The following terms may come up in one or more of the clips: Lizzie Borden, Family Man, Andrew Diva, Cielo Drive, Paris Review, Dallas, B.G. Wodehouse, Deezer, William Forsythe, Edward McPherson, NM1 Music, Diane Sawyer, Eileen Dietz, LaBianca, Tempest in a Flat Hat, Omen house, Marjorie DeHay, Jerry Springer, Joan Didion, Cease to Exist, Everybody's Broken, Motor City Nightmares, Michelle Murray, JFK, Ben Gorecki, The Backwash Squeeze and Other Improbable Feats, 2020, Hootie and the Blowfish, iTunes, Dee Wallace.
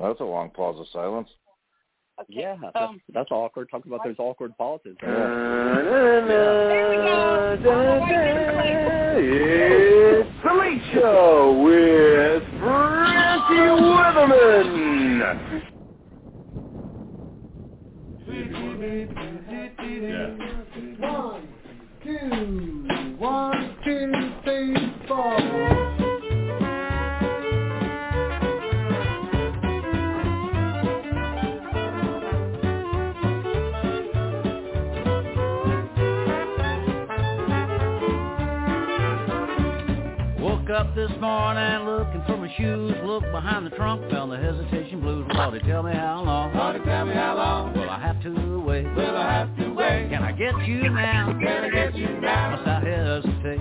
That's a long pause of silence. Okay. Yeah, that's awkward. Talk about those awkward pauses. Right? There we go. It's the Late Show with Frankie Weatherman. Yeah. 1, 2, 1, 2, 3, 4. Up this morning looking for my shoes, look behind the trunk, felt the hesitation blues. Lordy, tell me how long. Lordy, tell me how long. Will I have to wait? Will I have to wait? Can I get you now? Can I get you now? Must I hesitate?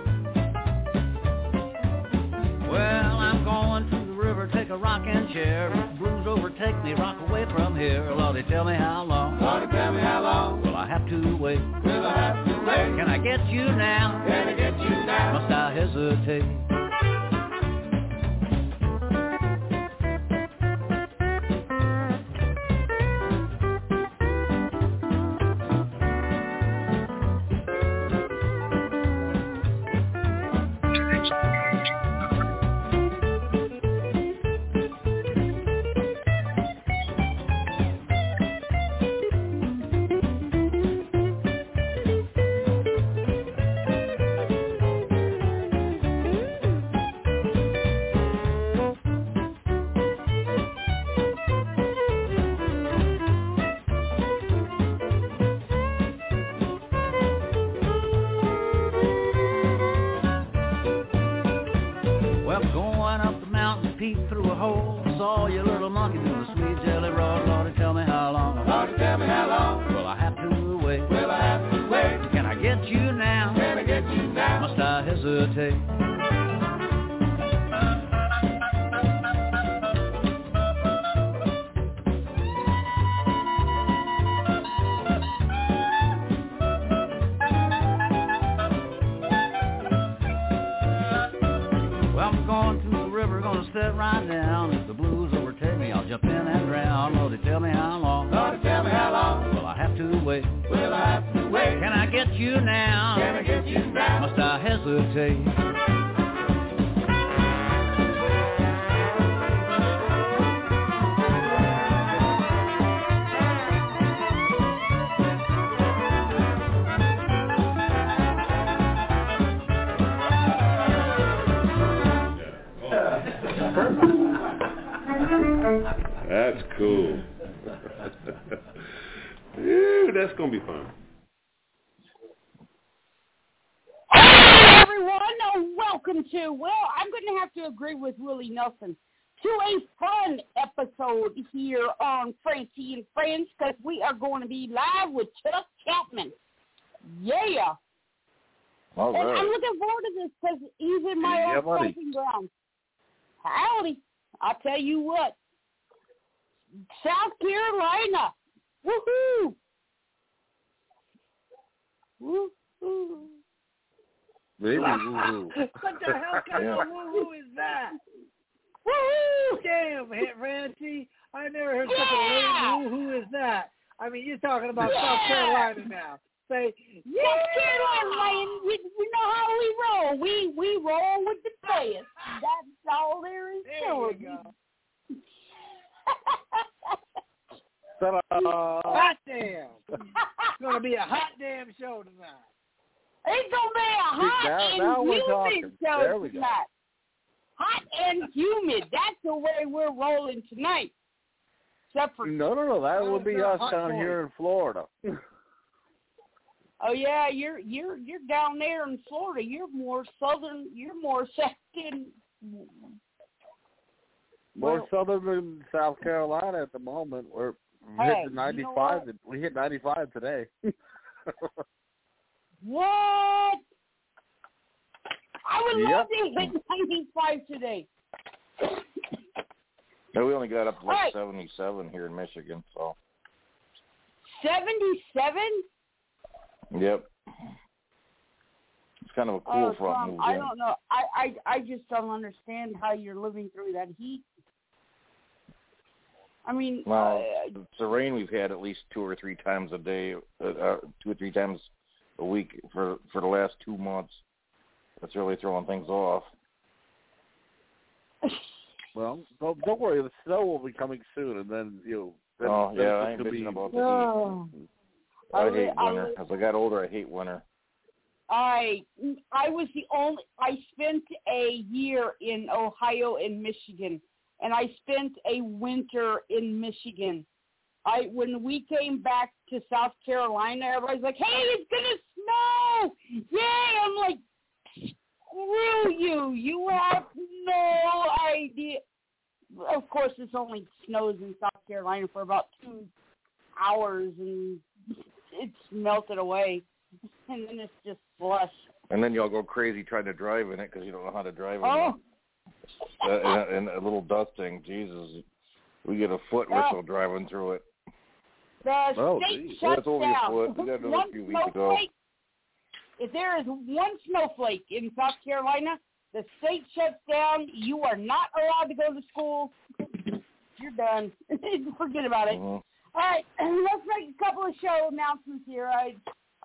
Well, I'm going to the river, take a rocking chair. Blues overtake me, rock away from here. Lordy, tell me how long. Lordy, tell me how long. Will I have to wait? Will I have to wait? Can I get you now? Can I get you now? Must I hesitate? Here on Frankie and Friends, because we are going to be live with Chuck Chapman. Yeah. All right. And I'm looking forward to this because he's in my own stomping ground. Howdy. I'll tell you what. South Carolina. Woohoo. Woohoo. Baby woohoo. What the hell kind of woohoo is that? Woohoo! Damn, Ranty. I never heard such a lame who is that. I mean, you're talking about South Carolina now. Say, yeah! South Carolina, you know how we roll. We roll with the players. That's all there is to it. Hot damn. It's going to be a hot damn show tonight. It's going to be a hot and humid show tonight. Hot and humid. That's the way we're rolling tonight. Except for no. That would be us down here in Florida. Oh yeah, you're down there in Florida. You're more southern. You're more southern. More southern than South Carolina at the moment. We're hitting 95. You know we hit 95 today. What? I would love to hit 95 today. Yeah, we only got up to 77 here in Michigan. So 77? Yep. It's kind of a cool front move. I don't know. I just don't understand how you're living through that heat. I mean, the rain we've had at least two or three times a day, two or three times a week for the last 2 months. That's really throwing things off. Well, don't worry. The snow will be coming soon, and then I ain't bitching about the heat. I hate winter. As I got older, I hate winter. I was the only. I spent a year in Ohio and Michigan, and I spent a winter in Michigan. When we came back to South Carolina, everybody's like, "Hey, it's gonna snow!" Yay! I'm like, screw you. You have no idea. Of course, it only snows in South Carolina for about 2 hours, and it's melted away, and then it's just slush. And then y'all go crazy trying to drive in it because you don't know how to drive in it. And a little dusting. Jesus, we get a foot whistle driving through it. The state shuts down. We got another few weeks to go. If there is one snowflake in South Carolina, the state shuts down. You are not allowed to go to school. You're done. Forget about it. All right, let's make a couple of show announcements here. I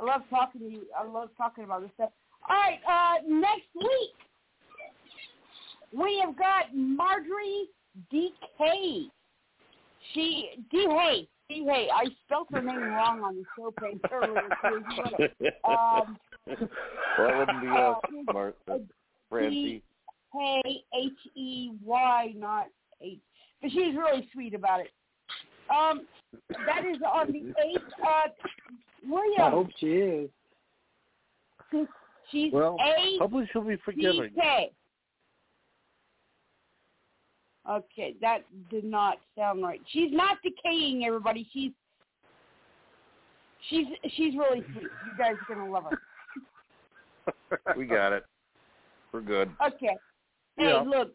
love talking to you. I love talking about this stuff. All right, next week we have got Marjorie DeHay. Hey, I spelled her name wrong on the show page earlier. That wouldn't be smart. Francie. DHEY, not H. But she was really sweet about it. That is on the 8th. William. I hope she is. She's A. Hopefully she'll be forgiven. Okay, that did not sound right. She's not decaying, everybody. She's really sweet. You guys are gonna love her. We got it. We're good. Okay. Hey, look.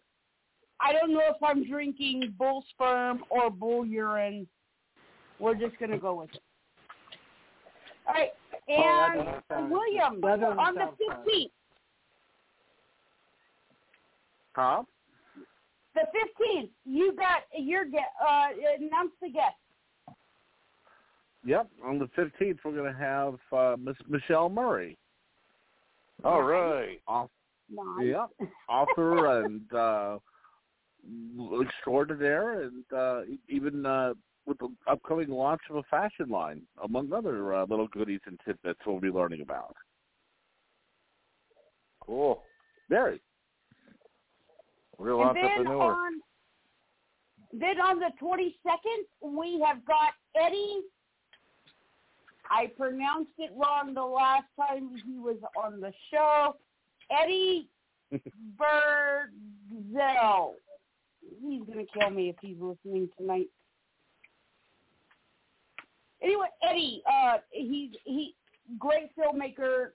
I don't know if I'm drinking bull sperm or bull urine. We're just gonna go with it. All right. And William on the 15th. Huh? The 15th, you got your announce the guest. Yep, on the 15th, we're going to have Miss Michelle Murray. All right. Author and extraordinaire, and even with the upcoming launch of a fashion line, among other little goodies and tidbits we'll be learning about. Cool. Very. Real entrepreneur. Then on the 22nd, we have got Eddie. I pronounced it wrong the last time he was on the show. Eddie Bergzell. He's going to kill me if he's listening tonight. Anyway, Eddie, he's great filmmaker,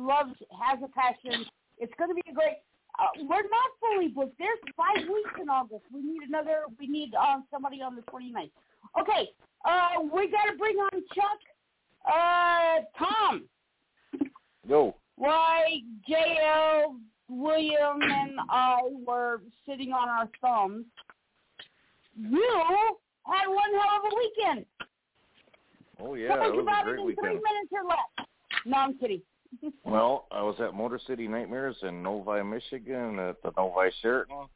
has a passion. It's going to be a great... we're not fully booked. There's 5 weeks in August. We need somebody on the 29th. Okay. We got to bring on Chuck. Tom. Yo. Why JL, William, and I were sitting on our thumbs. You had one hell of a weekend. Oh, yeah. It was a great weekend. 3 minutes or less. No, I'm kidding. Well, I was at Motor City Nightmares in Novi, Michigan, at the Novi Sheraton,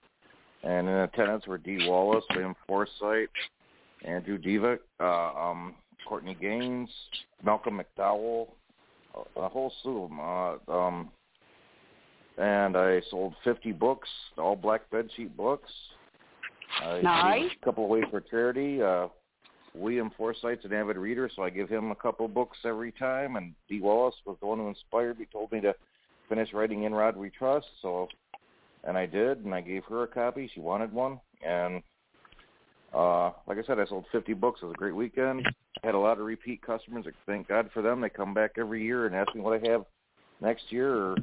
and in attendance were Dee Wallace, William Forsythe, Andrew Diva, Courtney Gaines, Malcolm McDowell, a whole slew of them. And I sold 50 books, all black bedsheet books. I nice. A couple away for charity. William Forsythe's an avid reader, so I give him a couple books every time. And Dee Wallace was the one who inspired me, told me to finish writing In Rod We Trust. So, and I did, and I gave her a copy. She wanted one. And like I said, I sold 50 books. It was a great weekend. I had a lot of repeat customers. Thank God for them. They come back every year and ask me what I have next year, or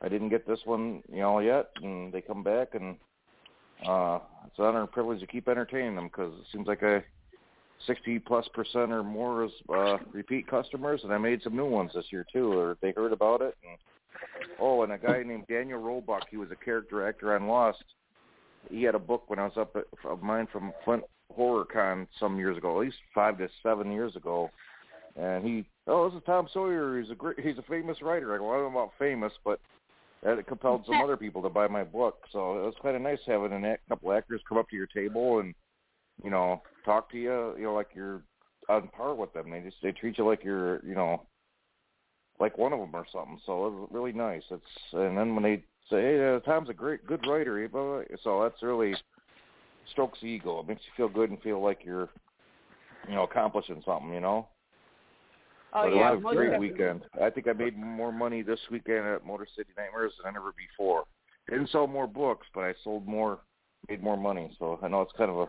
I didn't get this one, you know, yet. And they come back, and it's an honor and privilege to keep entertaining them, because it seems like I 60+% or more is repeat customers, and I made some new ones this year too. Or they heard about it. And, oh, and a guy named Daniel Roebuck, he was a character actor on Lost. He had a book when I was up of mine from Flint Horror Con some years ago, at least 5 to 7 years ago. And he, oh, this is Tom Sawyer. He's a famous writer. I go, I don't know about famous, but that compelled some other people to buy my book. So it was kind of nice having a couple actors come up to your table and, you know, talk to you, you know, like you're on par with them. They treat you like you're, you know, like one of them or something. So it was really nice. And then when they say, hey, Tom's a good writer, blah, blah, blah. So that's really strokes the ego. It makes you feel good and feel like you're, you know, accomplishing something, you know. Oh, but yeah, it was a great weekend. I think I made more money this weekend at Motor City Nightmares than ever before. Didn't sell more books, but I sold more, made more money. So I know it's kind of a,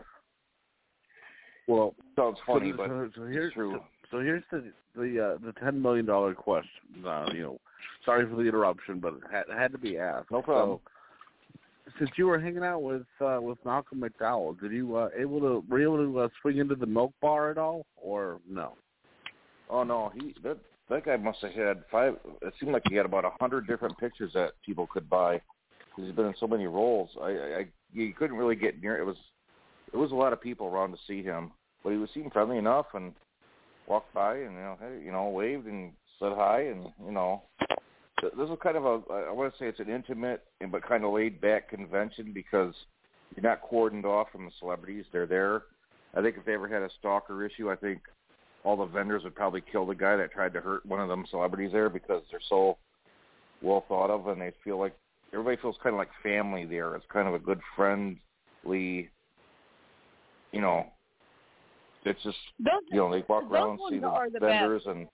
well, sounds funny, but here's true. So here's the $10 million question. You know, sorry for the interruption, but it had to be asked. No problem. So, since you were hanging out with Malcolm McDowell, did you were you able to swing into the milk bar at all, or no? Oh no, that guy must have had five. It seemed like he had about 100 different pictures that people could buy, because he's been in so many roles. You couldn't really get near it. It was a lot of people around to see him, but he was seemed friendly enough and walked by and, you know, hey, you know, waved and said hi, and, you know, this was kind of a, I want to say it's an intimate but kind of laid back convention, because you're not cordoned off from the celebrities. They're there. I think if they ever had a stalker issue, I think all the vendors would probably kill the guy that tried to hurt one of them celebrities there, because they're so well thought of, and they feel like everybody feels kind of like family there. It's kind of a good friendly. You know, it's just, those, you know, they walk around and see the vendors best. And,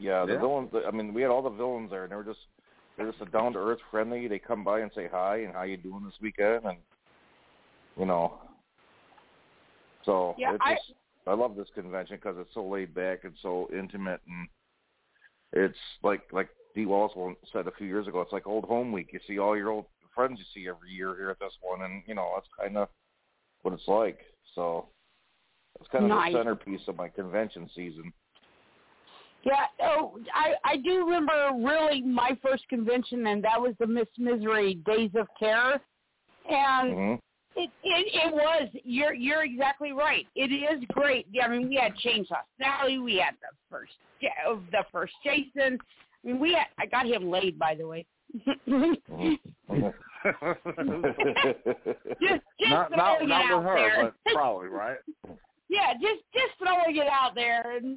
yeah, the villains, I mean, we had all the villains there, and they're just a down-to-earth friendly. They come by and say hi and how you doing this weekend, and, you know, so yeah, I love this convention because it's so laid back and so intimate, and it's like Dee Wallace said a few years ago, it's like old home week. You see all your old friends you see every year here at this one, and, you know, it's kind of what it's like. So it's kind of the centerpiece of my convention season. Yeah, oh, I do remember really my first convention, and that was the Miss Misery Days of Terror, and it was. You're exactly right. It is great. Yeah, I mean, we had Chainsaw Sally, we had the first Jason. I mean, I got him laid, by the way. just not with her, there. But probably, right? Yeah, just throwing it out there. And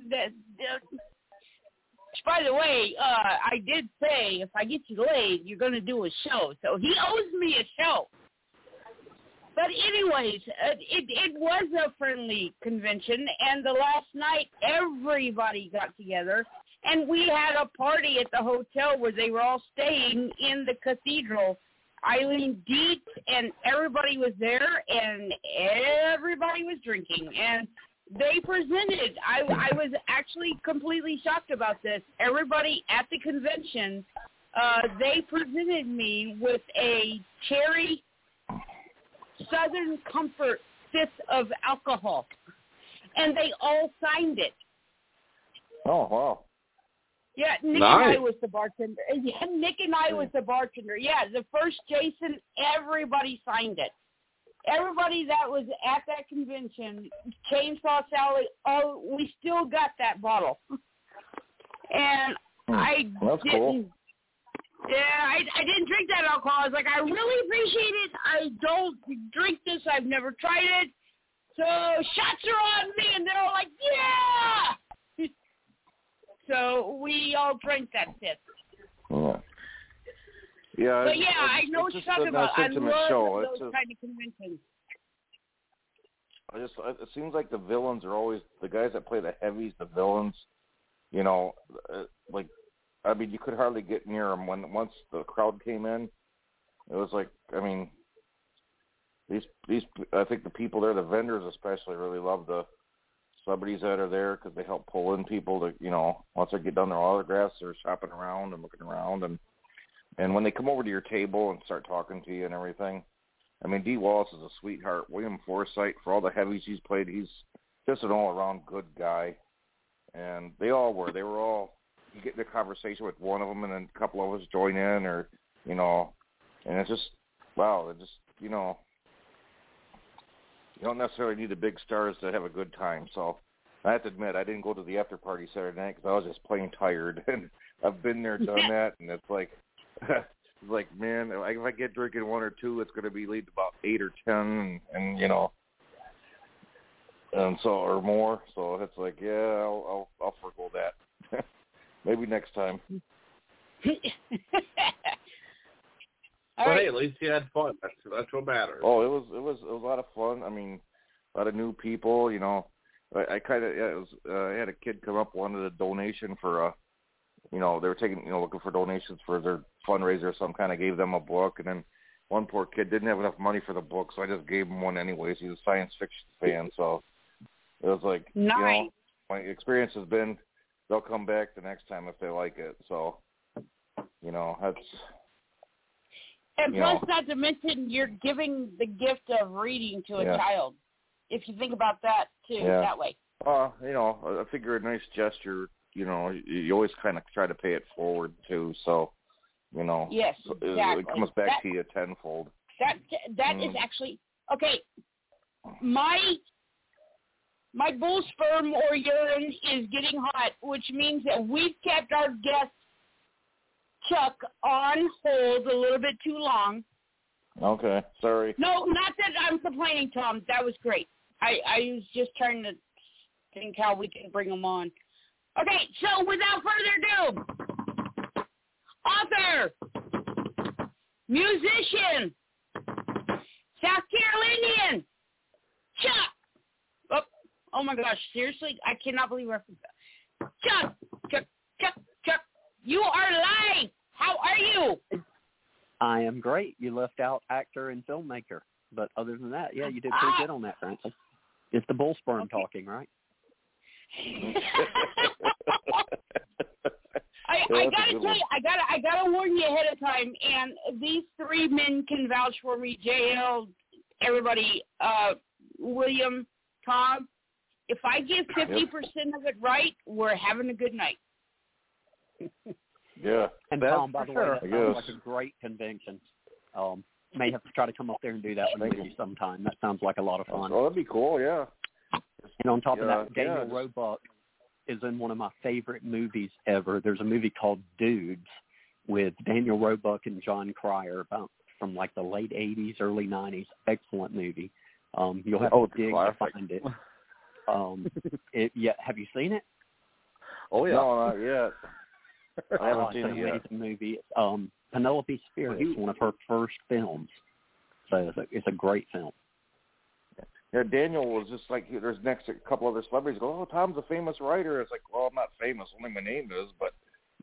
by the way, I did say if I get you laid, you're going to do a show. So he owes me a show. But anyways, it was a friendly convention, and the last night everybody got together. And we had a party at the hotel where they were all staying in the cathedral. Eileen Dietz and everybody was there, and everybody was drinking. And they presented. I was actually completely shocked about this. Everybody at the convention, they presented me with a cherry Southern Comfort fifth of alcohol. And they all signed it. Oh, wow. Yeah, Nick and I was the bartender. Yeah, the first Jason, everybody signed it. Everybody that was at that convention, Chainsaw Sally, oh, we still got that bottle. And that's cool. Yeah, I didn't drink that alcohol. I was like, I really appreciate it. I don't drink this. I've never tried it. so shots are on me, and they're all like, yeah! So we all drank that sip. Yeah. But yeah, I know what you're talking about. I love those kind of conventions. It seems like the villains are always the guys that play the heavies, the villains. You know, like, I mean, you could hardly get near them when once the crowd came in. It was like, I mean, these I think the people there, the vendors especially, really love the celebrities that are there because they help pull in people to, you know, once they get done their autographs, they're shopping around and looking around, and when they come over to your table and start talking to you and everything. I mean, Dee Wallace is a sweetheart. William Forsythe, for all the heavies he's played, he's just an all-around good guy. And they all were. They were all, you get in a conversation with one of them and then a couple of us join in or, you know, and it's just, wow, it just, you know, you don't necessarily need the big stars to have a good time. So I have to admit, I didn't go to the after party Saturday night because I was just plain tired. And I've been there, done that, and it's like... It's like, man, if I get drinking one or two, it's going to be lead to about 8 or 10, and you know, and so or more. So it's like, yeah, I'll forgo that. Maybe next time. Hey, at least you had fun. That's what matters. Oh, it was a lot of fun. I mean, a lot of new people. You know, I had a kid come up, wanted a donation for a. You know, they were taking, you know, looking for donations for their fundraiser or some kind. I gave them a book, and then one poor kid didn't have enough money for the book, so I just gave him one anyways. He's a science fiction fan, so it was like, nice. You know, my experience has been they'll come back the next time if they like it. So, you know, that's... And plus, not to mention, you're giving the gift of reading to a child, if you think about that, too, that way. You know, I figure a nice gesture... You know, you always kind of try to pay it forward, too. So, you know, yes, exactly. It comes back to you tenfold. That is actually, okay, my bull sperm or urine is getting hot, which means that we've kept our guest, Chuck, on hold a little bit too long. Okay, sorry. No, not that I'm complaining, Tom. That was great. I was just trying to think how we can bring him on. Okay, so without further ado, author, musician, South Carolinian, Chuck. Oh my gosh, seriously? I cannot believe we're... Chuck, you are live. How are you? I am great. You left out actor and filmmaker. But other than that, yeah, you did pretty good on that, Francis. It's the bull sperm talking, right? I gotta warn you ahead of time, and these three men can vouch for me, JL, everybody, William, Tom. If I give 50% of it right, we're having a good night. Yeah. And Tom, by the way, that sounds like a great convention. May have to try to come up there and do that with you sometime. That sounds like a lot of fun. Oh, that'd be cool, yeah. And on top of that, Daniel Roebuck is in one of my favorite movies ever. There's a movie called Dudes with Daniel Roebuck and John Cryer from like the late 80s, early 90s. Excellent movie. You'll have to dig to find it. Have you seen it? Oh, yeah. No, not yet. I haven't seen it yet. It's an amazing movie. Penelope Spheeris, one of her first films. So it's a great film. Yeah, Daniel was just like, there's next a couple other celebrities go, oh, Tom's a famous writer. It's like, well, I'm not famous. Only my name is, but,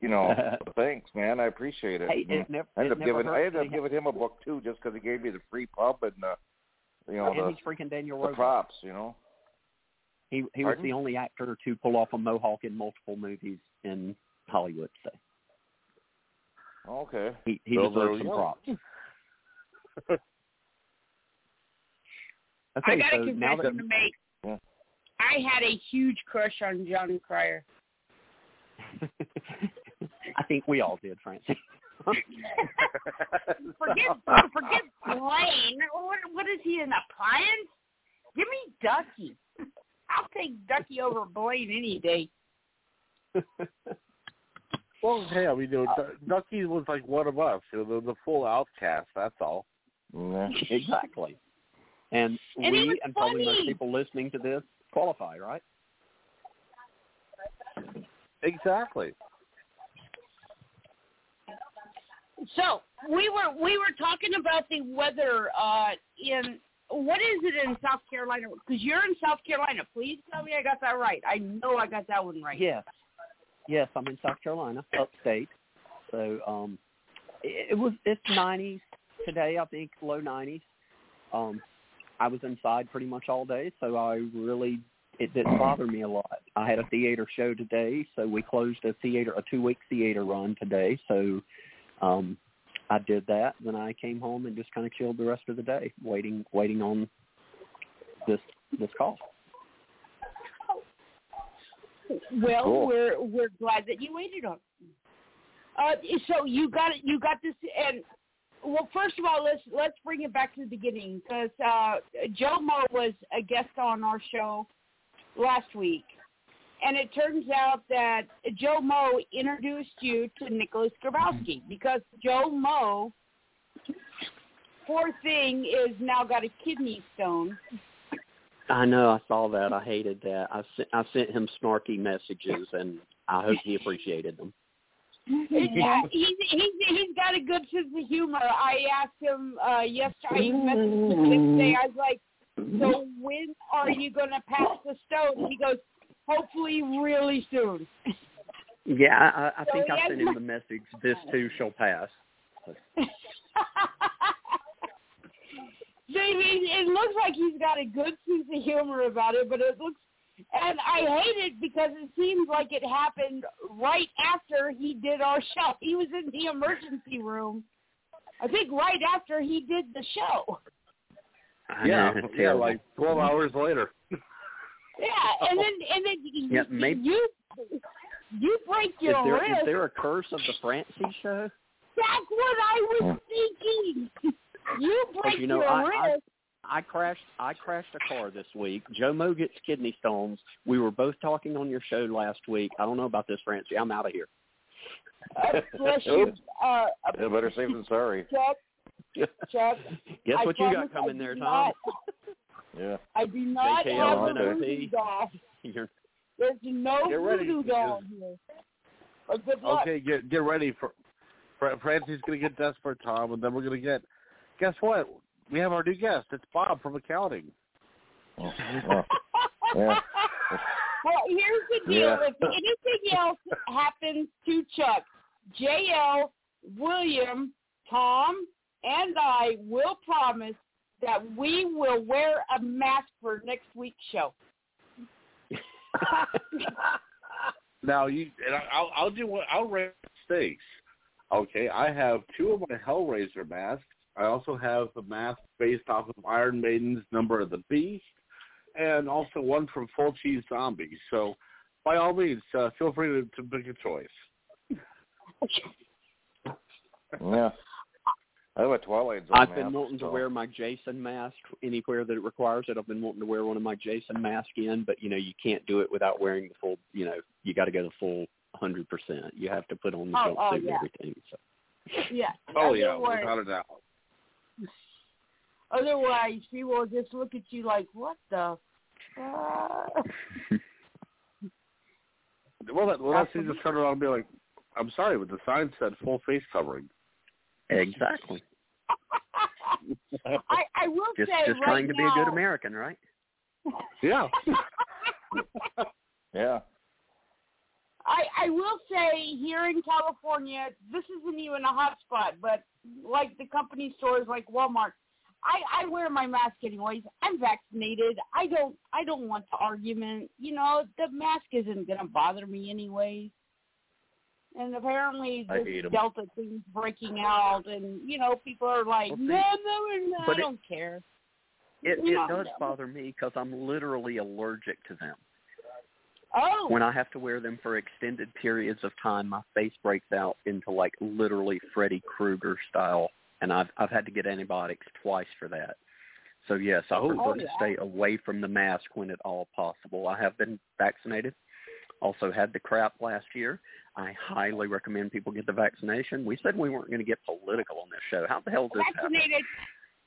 you know, thanks, man. I appreciate it. Hey, I ended up giving him a book, too, just because he gave me the free pub and, you know, and the props, you know. He was the only actor to pull off a mohawk in multiple movies in Hollywood, so. Okay. He deserves some props. Okay, I got a confession to make. Yeah. I had a huge crush on John Cryer. I think we all did, Francis. forget Blaine. What is he, an appliance? Give me Ducky. I'll take Ducky over Blaine any day. Well, hell, you know, Ducky was like one of us, you know, the full outcast. That's all. Exactly. And we, and probably most people listening to this, qualify, right? Exactly. So we were talking about the weather in what is it in South Carolina? Because you're in South Carolina. Please tell me I got that right. I know I got that one right. Yes, I'm in South Carolina, upstate. So it's 90s today. I think low 90s. I was inside pretty much all day, so it didn't bother me a lot. I had a theater show today, so we closed a 2-week theater run today. So I did that. Then I came home and just kind of chilled the rest of the day, waiting on this call. Well, cool. We're glad that you waited on. So you got this, and well, first of all, let's bring it back to the beginning because Joe Moe was a guest on our show last week, and it turns out that Joe Moe introduced you to Nicholas Grabowski because Joe Moe, poor thing, is now got a kidney stone. I know. I saw that. I hated that. I sent him snarky messages, and I hope he appreciated them. Yeah, he's got a good sense of humor. I asked him yesterday. I messaged him yesterday. I was like, "So when are you going to pass the stone?" He goes, "Hopefully, really soon." Yeah, I so think I sent him the message. This too shall pass. So it looks like he's got a good sense of humor about it, but it looks, and I hate it because it seems like it happened right after he did our show. He was in the emergency room, I think, right after he did the show. Yeah, like 12 hours later. Yeah, and then you break your wrist. Is there a curse of the Francie show? That's what I was thinking. You break your wrist. I crashed a car this week. Joe Moe gets kidney stones. We were both talking on your show last week. I don't know about this, Francie. I'm out of here. Bless you. Yeah, better safe than sorry. Chuck. Guess what you got coming there, Tom? Yeah. I do not have voodoo doll. There's no voodoo doll here. Well, good luck. Okay, get ready. Francie's going to get desperate, Tom, and then we're going to get... Guess what? We have our new guest. It's Bob from accounting. Oh, yeah. Well, here's the deal. Yeah. If anything else happens to Chuck, JL, William, Tom, and I will promise that we will wear a mask for next week's show. Now, I'll do what I'll raise stakes. Okay, I have two of my Hellraiser masks. I also have the mask based off of Iron Maiden's Number of the Beast, and also one from Full Cheese Zombies. So, by all means, feel free to pick a choice. Yeah. I have a Twilight Zone mask. I've been wanting to wear my Jason mask anywhere that it requires it. I've been wanting to wear one of my Jason masks in, but, you can't do it without wearing the full, you got to go the full 100%. You have to put on the jumpsuit and everything. So. Yeah. Oh, yeah, without a doubt. Otherwise, she will just look at you like, what the fuck? Well, that's she just turn around and be like, I'm sorry, but the sign said full face covering. Exactly. I will just, say just right trying to now, be a good American, right? Yeah. Yeah. I will say here in California, this isn't even a hot spot, but like the company stores like Walmart, I wear my mask anyways. I'm vaccinated. I don't want the argument. The mask isn't going to bother me anyways. And apparently this Delta thing's breaking out, and, people are like, no, I don't care. It does bother me because I'm literally allergic to them. Oh. When I have to wear them for extended periods of time, my face breaks out into like literally Freddy Krueger style, and I've had to get antibiotics twice for that. So yes, I prefer to stay away from the mask when at all possible. I have been vaccinated. Also had the crap last year. I highly recommend people get the vaccination. We said we weren't going to get political on this show. How the hell is this happening?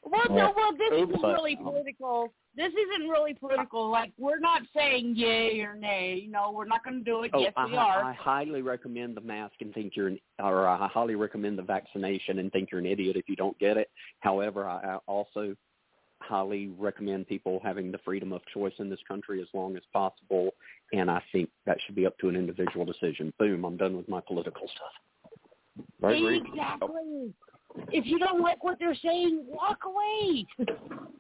Well, this isn't really political. This isn't really political. Like, we're not saying yay or nay. You know, we're not going to do it. Yes, we are. I highly recommend the mask and think you're an, or I highly recommend the vaccination and think you're an idiot if you don't get it. However, I also highly recommend people having the freedom of choice in this country as long as possible, and I think that should be up to an individual decision. Boom, I'm done with my political stuff. Exactly. If you don't like what they're saying, walk away.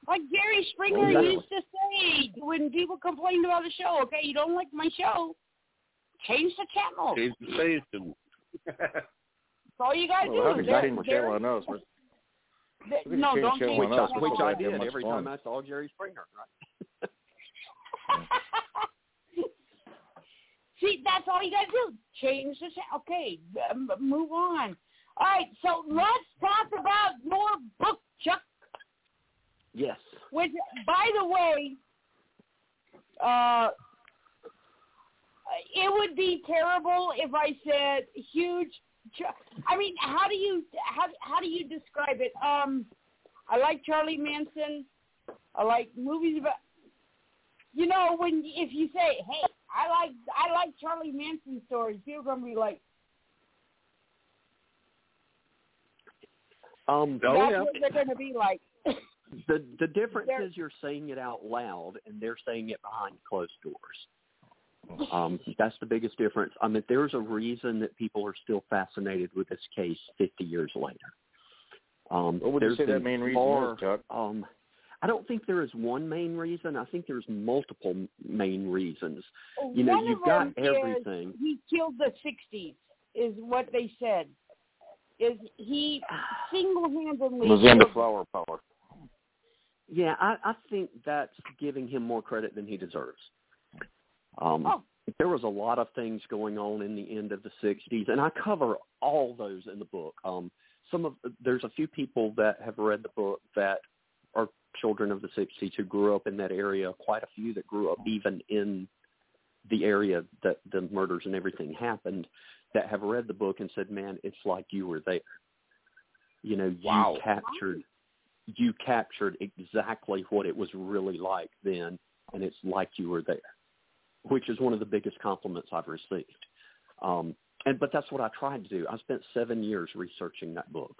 Like Jerry Springer used to say when people complained about the show, okay, you don't like my show, change the channel. Change the station. That's all you got to do. No, don't change the channel. Which I did every time I saw Jerry Springer. Right? See, that's all you got to do. Change the channel. Okay, move on. All right, so let's talk about your book, Chuck. Yes. Which, by the way, it would be terrible if I said huge. I mean, how do you describe it? I like Charlie Manson. I like movies about. You know, if you say, "Hey, I like Charlie Manson stories," people are gonna be like. That's what they're going to be like. The difference is you're saying it out loud, and they're saying it behind closed doors. That's the biggest difference. I mean, there's a reason that people are still fascinated with this case 50 years later. What would you say that main reason is, Chuck? I don't think there is one main reason. I think there's multiple main reasons. You know, you've got everything. He killed the 60s, is what they said. Is he single-handedly... It was in the flower power. Yeah, I think that's giving him more credit than he deserves. There was a lot of things going on in the end of the 60s, and I cover all those in the book. There's a few people that have read the book that are children of the 60s who grew up in that area, quite a few that grew up even in the area that the murders and everything happened, that have read the book and said, man, it's like you were there. You know, you captured exactly what it was really like then, and it's like you were there, which is one of the biggest compliments I've received. But that's what I tried to do. I spent 7 years researching that book.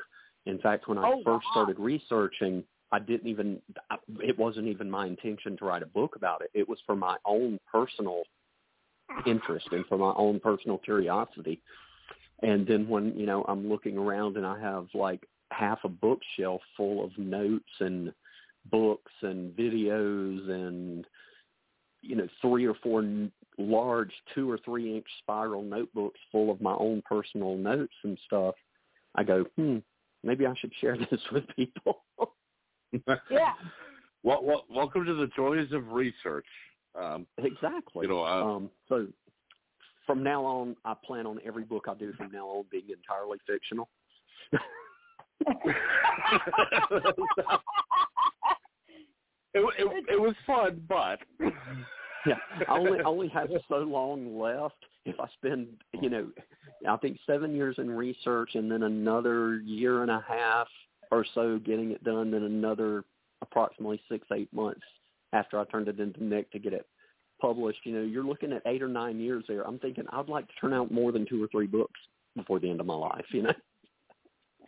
In fact, when I first started researching, it wasn't even my intention to write a book about it. It was for my own personal interest and for my own personal curiosity. And then when, you know, I'm looking around and I have like half a bookshelf full of notes and books and videos and, you know, 3 or 4 large 2 or 3 inch spiral notebooks full of my own personal notes and stuff, I go, maybe I should share this with people. Yeah. Well, welcome to the joys of research. Exactly. You know, so from now on, I plan on every book I do from now on being entirely fictional. It was fun, but yeah, I only have so long left. If I spend, you know, I think 7 years in research and then another 1.5 years or so getting it done, then another approximately 6-8 months. After I turned it into Nick to get it published, you know, you're looking at 8 or 9 years there. I'm thinking I'd like to turn out more than 2 or 3 books before the end of my life, you know?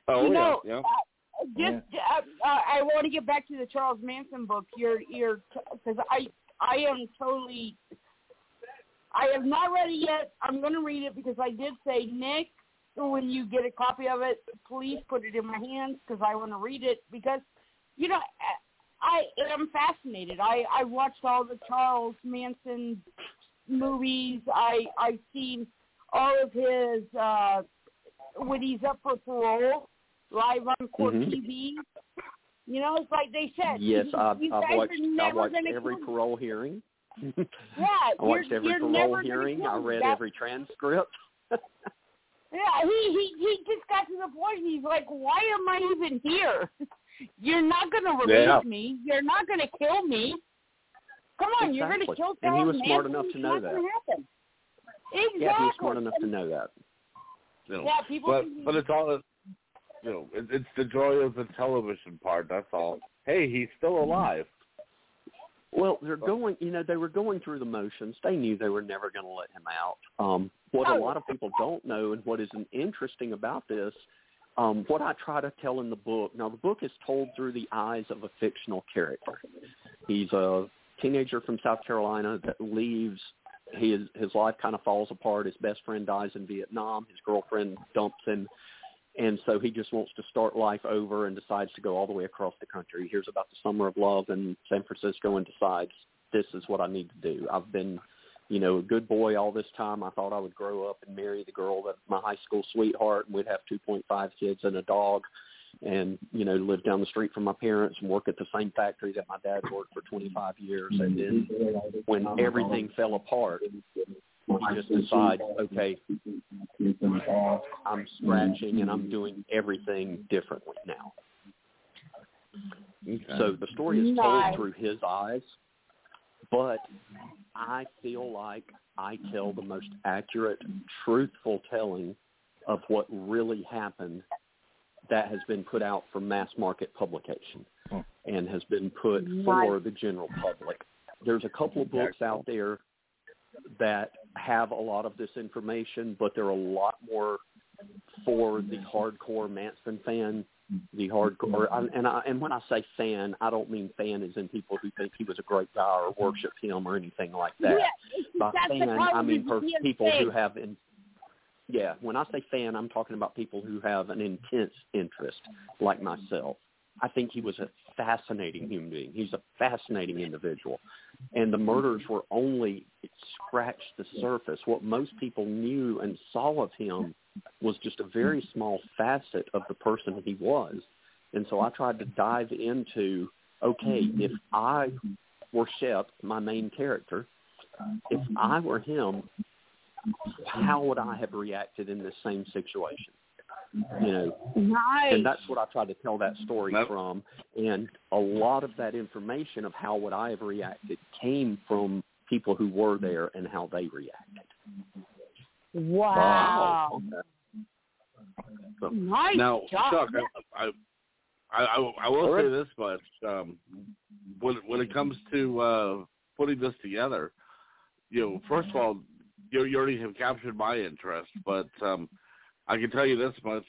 I want to get back to the Charles Manson book. Because I am totally, I have not read it yet. I'm going to read it because I did say, Nick, when you get a copy of it, please put it in my hands because I want to read it because, you know, I am fascinated. I watched all the Charles Manson movies. I've seen all of his, when he's up for parole, live on court TV. You know, it's like they said. Yes, I've watched every parole hearing. Yeah. I watched every parole hearing. I read every transcript. Yeah, he just got to the point, he's like, why am I even here? You're not going to release me. You're not going to kill me. Come on, you're going to kill someone. And he was smart enough to know that. Exactly. Yeah, he was smart enough to know that. Yeah, people. But it's all you know, it's the joy of the television part, that's all. Hey, he's still alive. Well, they're going, you know, they were going through the motions. They knew they were never going to let him out. What a lot of people don't know and what is interesting about this, what I try to tell in the book, now the book is told through the eyes of a fictional character. He's a teenager from South Carolina that leaves. His life kind of falls apart. His best friend dies in Vietnam. His girlfriend dumps him. And so he just wants to start life over and decides to go all the way across the country. He hears about the Summer of Love in San Francisco and decides, this is what I need to do. I've been, you know, a good boy all this time. I thought I would grow up and marry the girl that my high school sweetheart, and we'd have 2.5 kids and a dog and, you know, live down the street from my parents and work at the same factory that my dad worked for 25 years. And then when everything fell apart, he just decides, okay, I'm scratching and I'm doing everything differently now. Okay. So the story is told through his eyes, but I feel like I tell the most accurate, truthful telling of what really happened that has been put out for mass market publication and has been put for the general public. There's a couple of books out there that have a lot of this information, but they're a lot more for the hardcore Manson fan, the hardcore. And when I say fan, I don't mean fan as in people who think he was a great guy or worship him or anything like that. By fan, I mean people who have when I say fan, I'm talking about people who have an intense interest, like myself. I think he was a fascinating human being. He's a fascinating individual. And the murders were only scratched the surface. What most people knew and saw of him was just a very small facet of the person he was. And so I tried to dive into, okay, if I were Shep, my main character, if I were him, how would I have reacted in this same situation? You know, and that's what I tried to tell that story from. And a lot of that information of how would I have reacted came from people who were there and how they reacted. Wow. So, nice. Now, Chuck, I will say this much. When it comes to putting this together, you know, first of all, you already have captured my interest, but I can tell you this much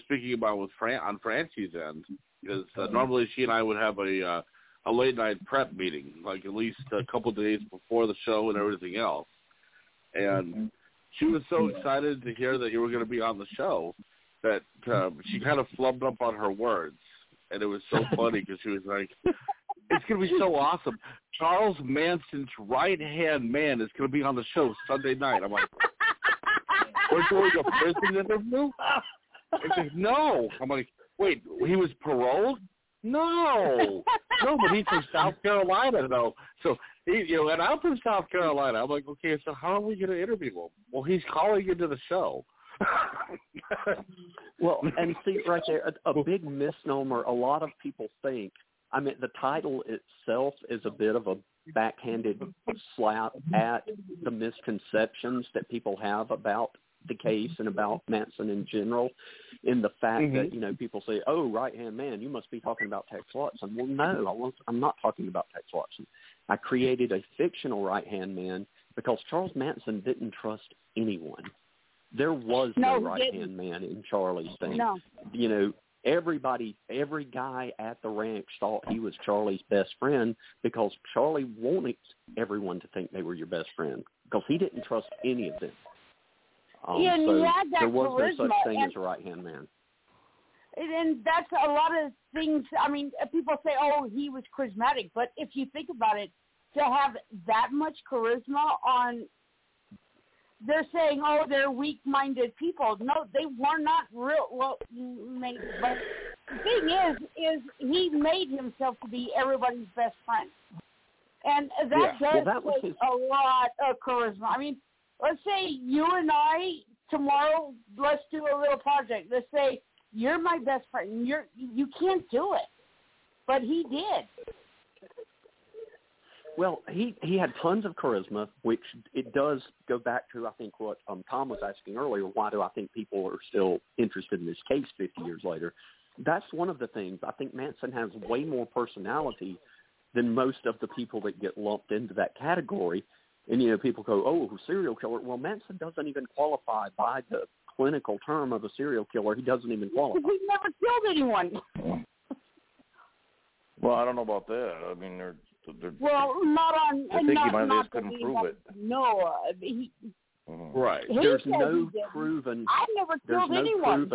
speaking about with on Francie's end, because normally she and I would have a late night prep meeting, like at least a couple of days before the show and everything else. And she was so excited to hear that you were going to be on the show that she kind of flubbed up on her words, and it was so funny because she was like, "It's going to be so awesome! Charles Manson's right hand man is going to be on the show Sunday night." I'm like, we're doing a prison interview? It's like, no. I'm like, wait, he was paroled? No, but he's from South Carolina, though. So, and I'm from South Carolina. I'm like, okay, so how are we going to interview him? Well, he's calling into the show. Well, and see, right there, a big misnomer. A lot of people think, I mean, the title itself is a bit of a backhanded slap at the misconceptions that people have about the case and about Manson in general, in the fact that, you know, people say, oh, right-hand man, you must be talking about Tex Watson. Well, no, I'm not talking about Tex Watson. I created a fictional right-hand man because Charles Manson didn't trust anyone. There was no right-hand man in Charlie's thing. No. You know, every guy at the ranch thought he was Charlie's best friend because Charlie wanted everyone to think they were your best friend because he didn't trust any of them. There was no such thing as a right-hand man. And that's a lot of things. I mean, people say, oh, he was charismatic. But if you think about it, to have that much charisma on, they're saying, oh, they're weak-minded people. No, they were not real. Well, maybe. But the thing is he made himself to be everybody's best friend. And that does take a lot of charisma. I mean, let's say you and I tomorrow, let's do a little project. Let's say you're my best friend. You can't do it, but he did. Well, he had tons of charisma, which it does go back to, I think, what Tom was asking earlier, why do I think people are still interested in this case 50 years later? That's one of the things. I think Manson has way more personality than most of the people that get lumped into that category. And, you know, people go, oh, serial killer. Well, Manson doesn't even qualify by the clinical term of a serial killer. He doesn't even qualify. He's never killed anyone. Well, I don't know about that. I mean, I think he might have just couldn't prove it. No. Right. There's no proven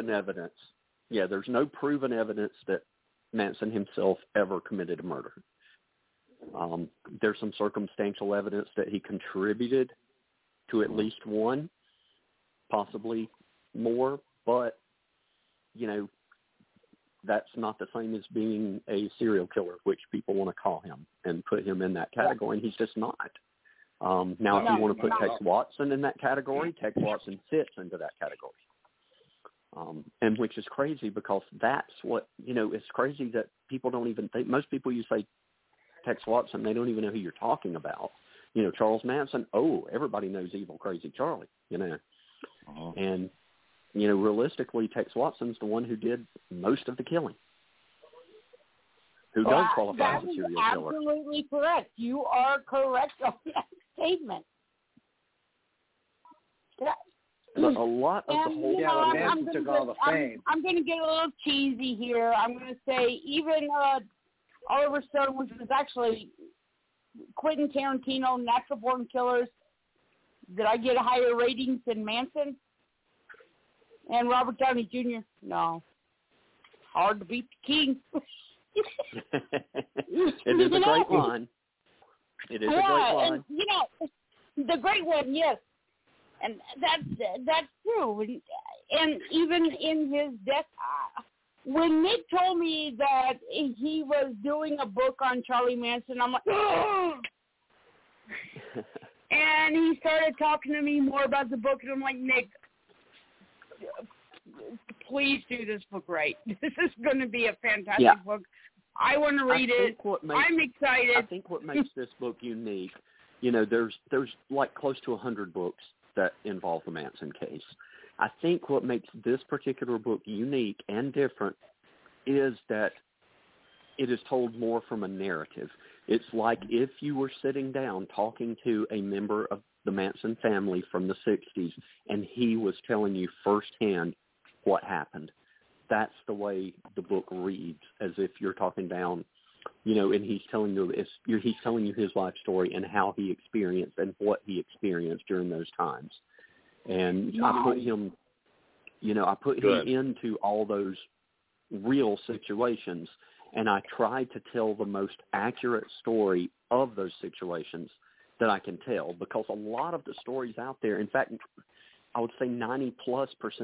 evidence. Yeah, there's no proven evidence that Manson himself ever committed a murder. There's some circumstantial evidence that he contributed to at least one, possibly more, but, you know, that's not the same as being a serial killer, which people want to call him and put him in that category, and he's just not. If you want to put Tex Watson in that category, Tex Watson fits into that category. And which is crazy because that's what, you know, it's crazy that people don't even think, most people you say Tex Watson, they don't even know who you're talking about. You know, Charles Manson, oh, everybody knows evil, crazy Charlie, you know. Uh-huh. And, you know, realistically, Tex Watson's the one who did most of the killing. Who does qualify as a serial killer? That is absolutely correct. You are correct on that statement. But a lot of the whole Manson took all the fame. I'm going to get a little cheesy here. I'm going to say even Oliver Stone, which was actually Quentin Tarantino, Natural Born Killers, did I get higher ratings than Manson? And Robert Downey Jr.? No. Hard to beat the king. It is a great line. And, you know, the great one, yes. And that's true. And even in his death, when Nick told me that he was doing a book on Charlie Manson, I'm like, oh! And he started talking to me more about the book, and I'm like, Nick, please do this book right. This is going to be a fantastic book. I want to read it. I'm excited. I think what makes this book unique, you know, there's like close to 100 books that involve the Manson case. I think what makes this particular book unique and different is that it is told more from a narrative. It's like if you were sitting down talking to a member of the Manson family from the 60s, and he was telling you firsthand what happened. That's the way the book reads, as if you're talking down, you know, and he's telling you his life story and how he experienced and what he experienced during those times. And I put him into all those real situations, and I tried to tell the most accurate story of those situations that I can tell, because a lot of the stories out there, in fact, I would say 90+%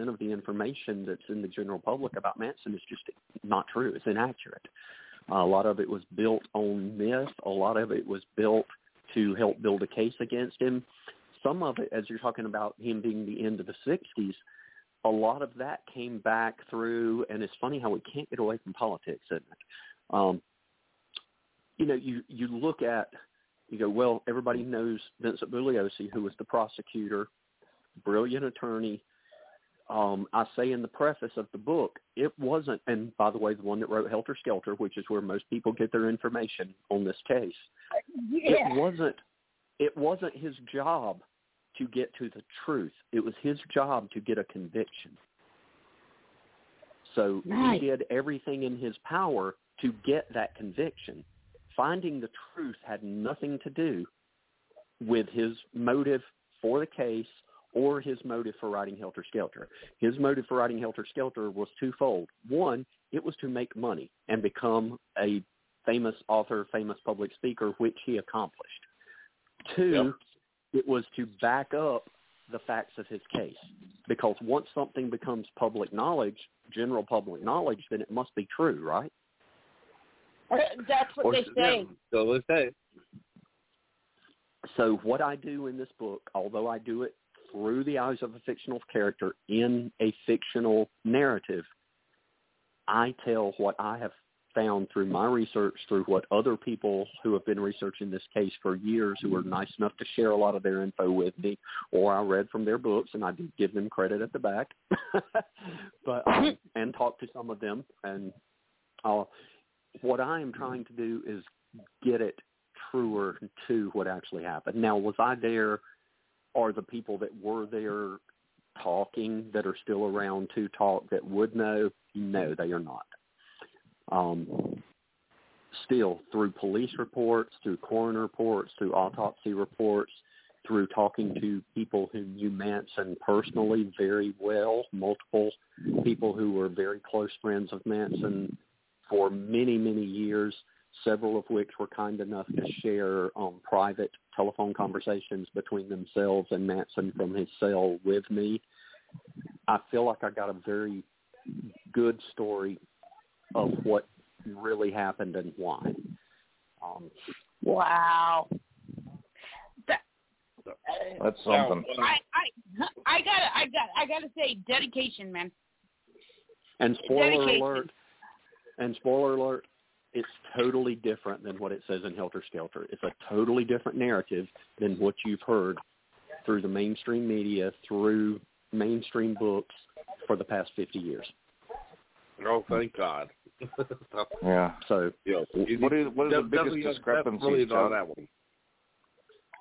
of the information that's in the general public about Manson is just not true. It's inaccurate. A lot of it was built on myth. A lot of it was built to help build a case against him. Some of it, as you're talking about him being the end of the 60s, a lot of that came back through, and it's funny how we can't get away from politics, isn't it? You know, you look at, you go, well, everybody knows Vincent Bugliosi, who was the prosecutor, brilliant attorney. I say in the preface of the book, it wasn't, and by the way, the one that wrote Helter Skelter, which is where most people get their information on this case, it wasn't his job to get to the truth. It was his job to get a conviction. So he did everything in his power to get that conviction. Finding the truth had nothing to do with his motive for the case or his motive for writing Helter Skelter. His motive for writing Helter Skelter was twofold. One, it was to make money and become a famous author, famous public speaker, which he accomplished. Two, it was to back up the facts of his case, because once something becomes public knowledge, general public knowledge, then it must be true, right? That's what they say. So they say. So what I do in this book, although I do it through the eyes of a fictional character in a fictional narrative, I tell what I have found through my research, through what other people who have been researching this case for years who were nice enough to share a lot of their info with me, or I read from their books, and I did give them credit at the back, but and talked to some of them. And what I am trying to do is get it truer to what actually happened. Now, was I there? Are the people that were there talking that are still around to talk that would know? No, they are not. Still, through police reports, through coroner reports, through autopsy reports, through talking to people who knew Manson personally very well, multiple people who were very close friends of Manson for many, many years, several of which were kind enough to share private telephone conversations between themselves and Manson from his cell with me. I feel like I got a very good story of what really happened and why. Wow. That's something. I gotta say, dedication, man. And spoiler alert. It's totally different than what it says in Helter Skelter. It's a totally different narrative than what you've heard through the mainstream media, through mainstream books for the past 50 years. Oh, thank God. Yeah. So, yeah. What is the biggest discrepancy? Really about that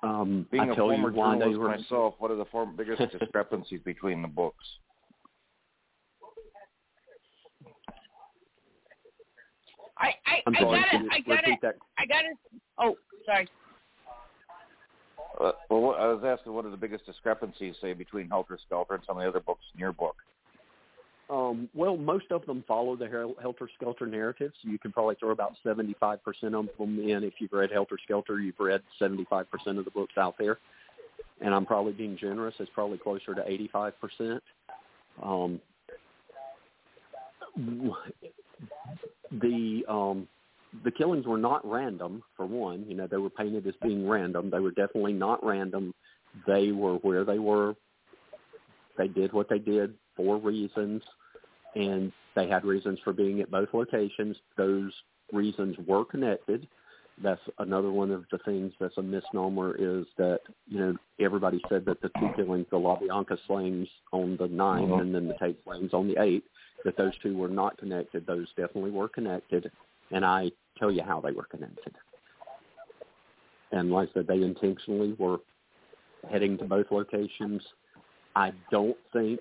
one? Being a former journalist myself, what are the biggest discrepancies between the books? Sorry. Well, I was asking, what are the biggest discrepancies, say, between Helter Skelter and some of the other books in your book? Well, most of them follow the Helter Skelter narrative, so you can probably throw about 75% of them in. If you've read Helter Skelter, you've read 75% of the books out there. And I'm probably being generous. It's probably closer to 85%. The killings were not random, for one. You know, they were painted as being random. They were definitely not random. They were where they were. They did what they did for reasons, and they had reasons for being at both locations. Those reasons were connected. That's another one of the things that's a misnomer is that, you know, everybody said that the two killings, the LaBianca slayings on the 9th and then the Tate slayings on the 8th, that those two were not connected. Those definitely were connected, and I tell you how they were connected. And like I said, they intentionally were heading to both locations. I don't think,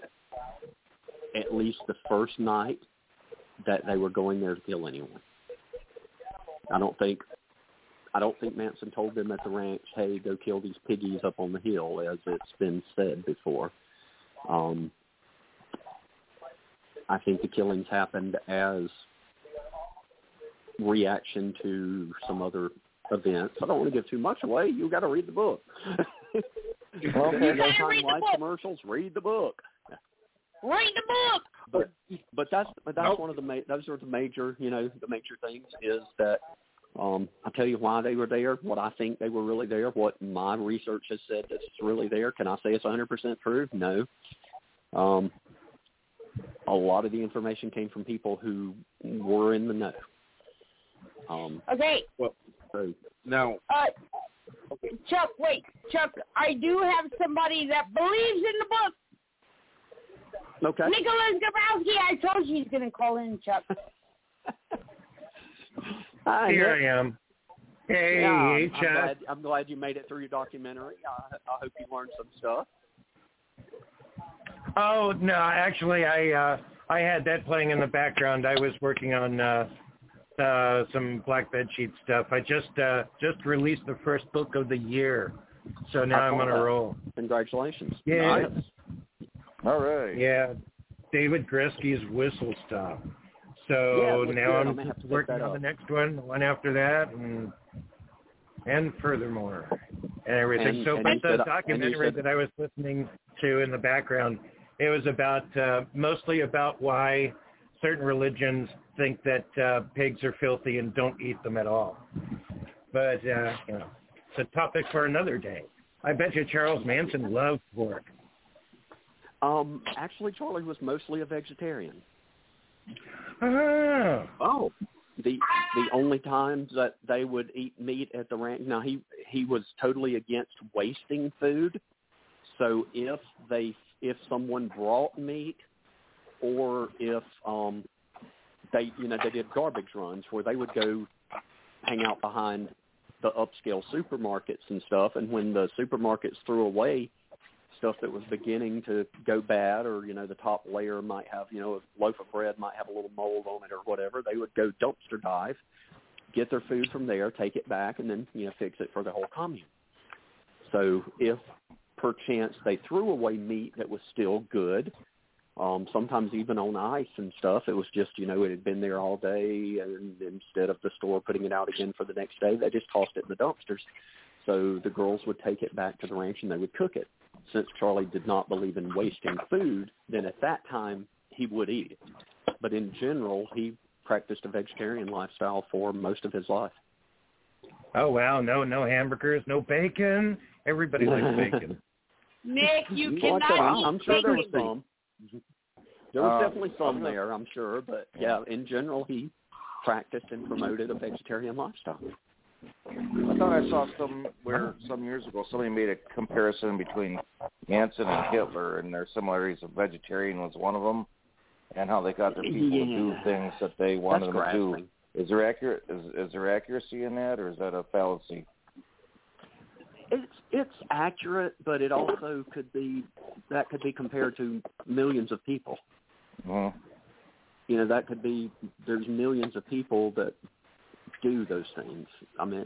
at least the first night, that they were going there to kill anyone. I don't think Manson told them at the ranch, hey, go kill these piggies up on the hill, as it's been said before. I think the killings happened as reaction to some other events. I don't want to give too much away. You got to read the book. Read the book. Read the book. But that's one of the those are the major, you know, the major things is that I'll tell you why they were there, what I think they were really there, what my research has said that's really there. Can I say it's 100% true? No. A lot of the information came from people who were in the know. Okay. Well, so now. Chuck, wait. Chuck, I do have somebody that believes in the book. Okay. Nicholas Grabowski, I told you he's going to call in, Chuck. Hi, Nick. I am. Hey, yeah, Chuck. I'm glad you made it through your documentary. I hope you learned some stuff. Oh, no, actually, I had that playing in the background. I was working on some black bedsheet stuff. I just released the first book of the year, so now I'm on a roll. Congratulations. Yeah. Nice. All right. Yeah, David Gresky's Whistle Stop. So yeah, now I'm working on the next one, the one after that, and furthermore, and everything. The documentary that I was listening to in the background, it was about mostly about why certain religions think that pigs are filthy and don't eat them at all. But you know, it's a topic for another day. I bet you Charles Manson loved pork. Actually, Charlie was mostly a vegetarian. Oh. the only times that they would eat meat at the ranch. Now, he was totally against wasting food. So if someone brought meat, or if they did garbage runs where they would go hang out behind the upscale supermarkets and stuff, and when the supermarkets threw away stuff that was beginning to go bad, or the top layer might have a loaf of bread might have a little mold on it or whatever, they would go dumpster dive, get their food from there, take it back, and then fix it for the whole commune. So if perchance they threw away meat that was still good, sometimes even on ice and stuff, it was just it had been there all day, and instead of the store putting it out again for the next day, they just tossed it in the dumpsters. So the girls would take it back to the ranch and they would cook it. Since Charlie did not believe in wasting food, then at that time he would eat it. But in general, he practiced a vegetarian lifestyle for most of his life. Oh, wow. No hamburgers, no bacon. Everybody likes bacon. Nick, you cannot eat I'm sure there was some. There was definitely some there, I'm sure. But, yeah, in general, he practiced and promoted a vegetarian lifestyle. I thought I saw some years ago somebody made a comparison between Manson and Hitler and their similarities of vegetarian was one of them, and how they got their people to do things that they wanted them to do. Is there accuracy in that, or is that a fallacy? It's accurate, but it also could be compared to millions of people. Mm. There's millions of people that do those things. I mean,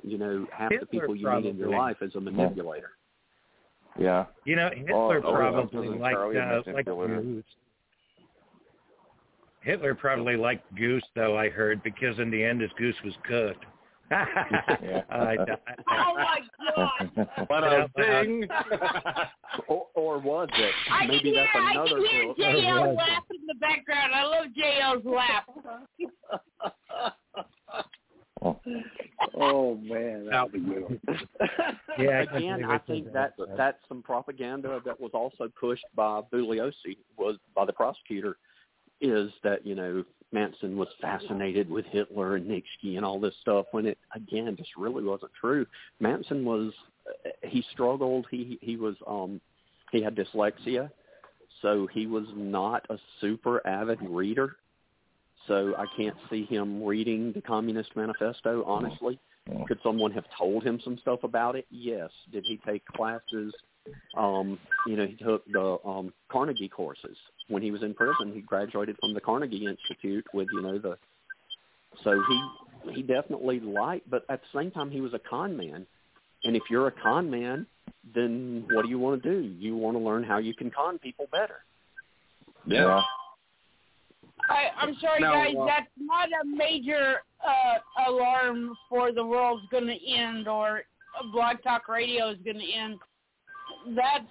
half Hitler the people you meet in your life is a manipulator. Yeah. Hitler probably liked Goose. Hitler probably liked Goose, though, I heard, because in the end his goose was cooked. Oh, my God. What a thing. Or was it? Maybe that's another book. I can hear JL laugh in the background. I love JL's laugh. Oh man, that was good. Yeah, again, I think that's some propaganda that was also pushed by Bugliosi, was by the prosecutor, is that Manson was fascinated with Hitler and Nitschke and all this stuff, when it again just really wasn't true. Manson was he struggled. He was he had dyslexia, so he was not a super avid reader. So I can't see him reading the Communist Manifesto, honestly. Could someone have told him some stuff about it? Yes. Did he take classes? He took the Carnegie courses. When he was in prison, he graduated from the Carnegie Institute with, So he definitely liked, but at the same time, he was a con man. And if you're a con man, then what do you want to do? You want to learn how you can con people better. Yeah. I'm sorry, guys, that's not a major alarm for the world's going to end, or Blog Talk Radio is going to end. That's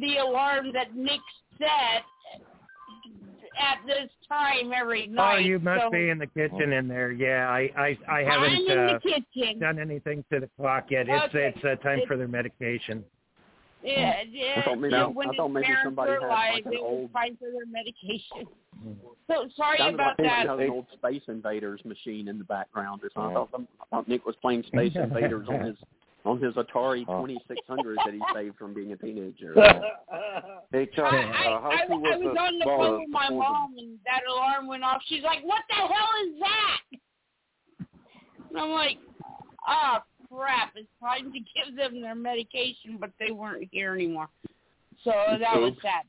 the alarm that Nick set at this time every night. Oh, you must be in the kitchen in there. Yeah, I haven't done anything to the clock yet. Okay. It's time for their medication. Yeah. I thought maybe somebody had an old fight for their medication. So sorry about that. An old Space Invaders machine in the background or something. I thought Nick was playing Space Invaders on his Atari 2600 that he saved from being a teenager. Hey, Chuck, I was on the phone with my mom, and that alarm went off. She's like, "What the hell is that?" And I'm like, "Ah." Crap, it's time to give them their medication, but they weren't here anymore. So that was sad.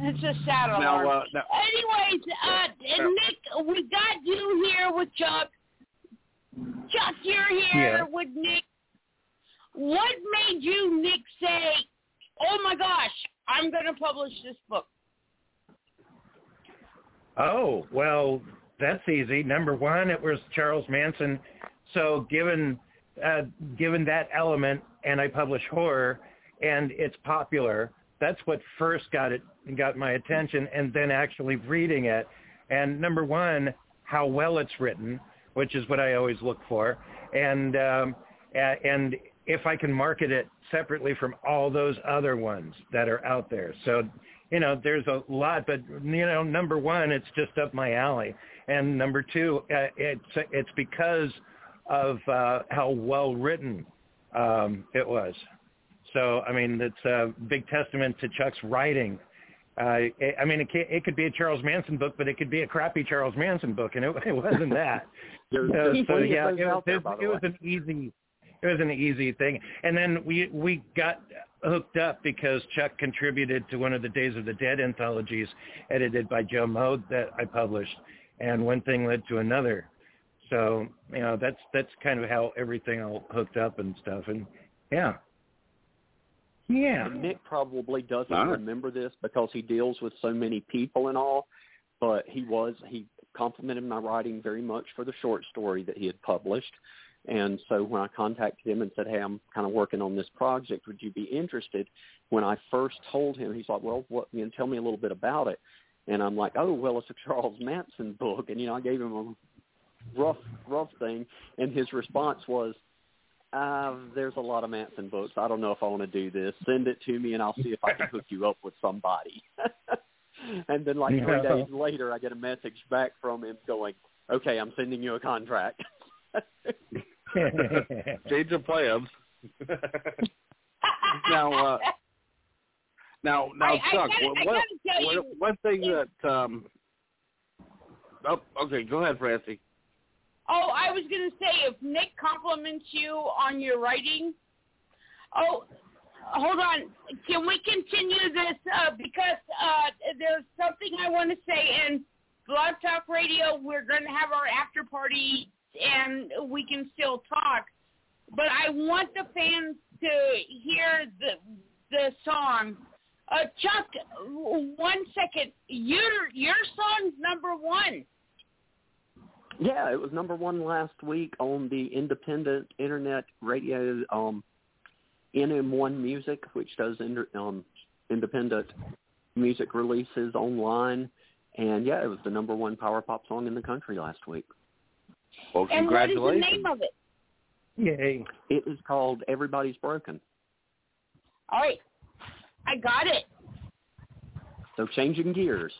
It's a sad alarm. No. Anyways, Nick, we got you here with Chuck. Chuck, you're here with Nick. What made you, Nick, say, oh my gosh, I'm going to publish this book? Oh, well, that's easy. Number one, it was Charles Manson. So given that element, and I publish horror, and it's popular. That's what first got my attention, and then actually reading it. And number one, how well it's written, which is what I always look for, and if I can market it separately from all those other ones that are out there. So you know, there's a lot, but, you know, number one, it's just up my alley. And number two, it's because of how well written it was. So, I mean, it's a big testament to Chuck's writing. I mean, it could be a Charles Manson book, but it could be a crappy Charles Manson book, and it wasn't that. It was an easy thing. And then we got hooked up because Chuck contributed to one of the Days of the Dead anthologies edited by Joe Moe that I published, and one thing led to another. So, you know, that's kind of how everything all hooked up and stuff. And yeah. Yeah. Nick probably doesn't remember this because he deals with so many people and all, but he complimented my writing very much for the short story that he had published. And so when I contacted him and said, hey, I'm kind of working on this project, would you be interested? When I first told him, he's like, well, what, you know, tell me a little bit about it. And I'm like, oh, well, it's a Charles Manson book. And, you know, I gave him a rough thing. And his response was, there's a lot of Manson books. I don't know if I want to do this. Send it to me, and I'll see if I can hook you up with somebody. And then, like, 3 days later, I get a message back from him going, okay, I'm sending you a contract. Change of plans. Now, Chuck, one thing that oh, okay, go ahead, Francie. Oh, I was going to say, if Nick compliments you on your writing, oh, hold on. Can we continue this? Because there's something I want to say. And Blog Talk Radio, we're going to have our after party, and we can still talk. But I want the fans to hear the song. Chuck, 1 second. Your song's number one. Yeah, it was number one last week on the independent internet radio NM1 Music, which does independent music releases online. And, yeah, it was the number one power pop song in the country last week. Well, congratulations. And what is the name of it? Yay. It is called Everybody's Broken. All right. I got it. So changing gears.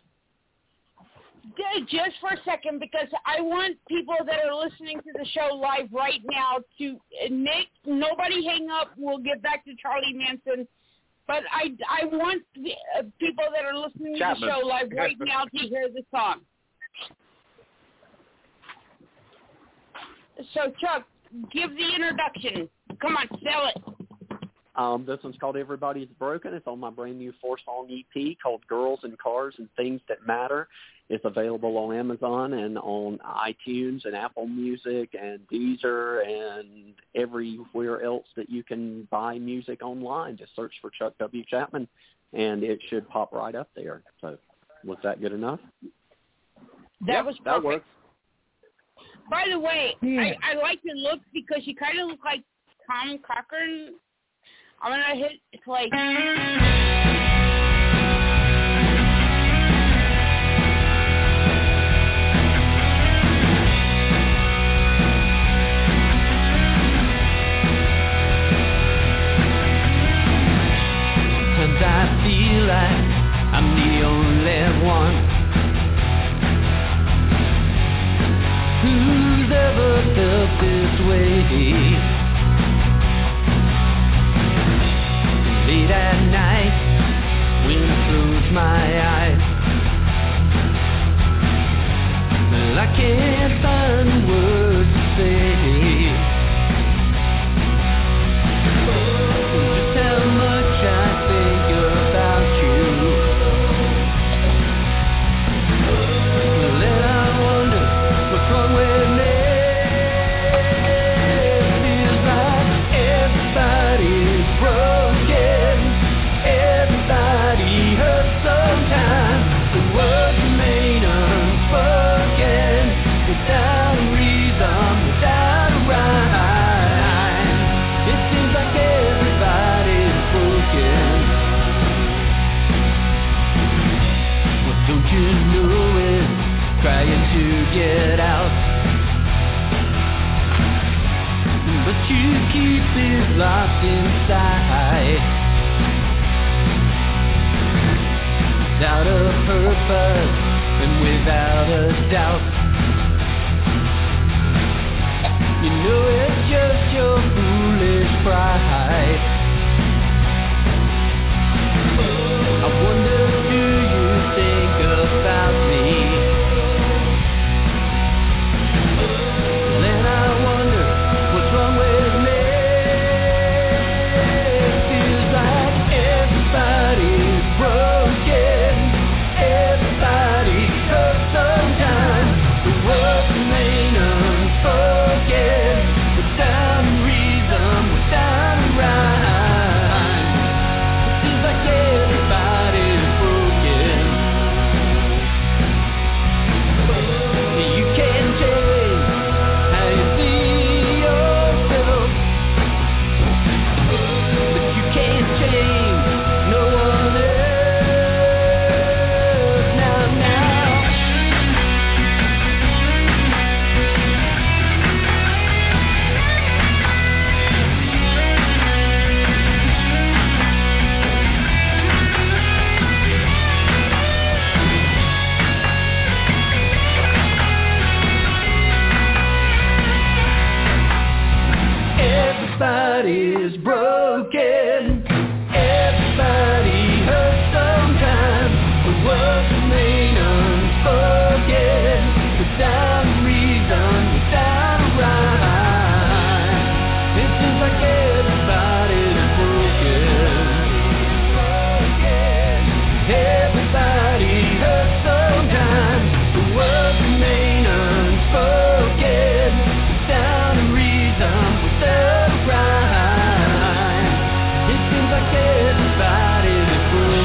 Just for a second, because I want people that are listening to the show live right now to, Nick, nobody hang up. We'll get back to Charlie Manson. But I want people that are listening to the show live right now to hear the song. So, Chuck, give the introduction. Come on, sell it. This one's called Everybody's Broken. It's on my brand new 4-song EP called Girls and Cars and Things That Matter. It's available on Amazon and on iTunes and Apple Music and Deezer and everywhere else that you can buy music online. Just search for Chuck W. Chapman, and it should pop right up there. So was that good enough? That was perfect. That works. By the way, I like your look because you kind of look like Tom Cochrane. I'm going to hit, it's like... I feel like I'm the only one who's ever felt this way. Late at night, when I close my eyes, well, I can't find words to say. Lost inside. out of purpose and without a doubt. You know it's just your foolish pride. I wonder, do you think about me? Then I wonder what's wrong with me. It feels like everybody's broken. Everybody hurts sometimes. The world remains unforgiven. Without reason, without rhyme. It seems like everybody's broken. You can't change how you see yourself, but you can't change no one else. Now everybody's broken. Everybody hurts sometimes. The world remains unforgiven. Without reason, without rhyme. It seems like everybody's broken. Everybody hurts sometimes. The world remains unforgiven. Without reason, without rhyme. It seems like everybody's broken.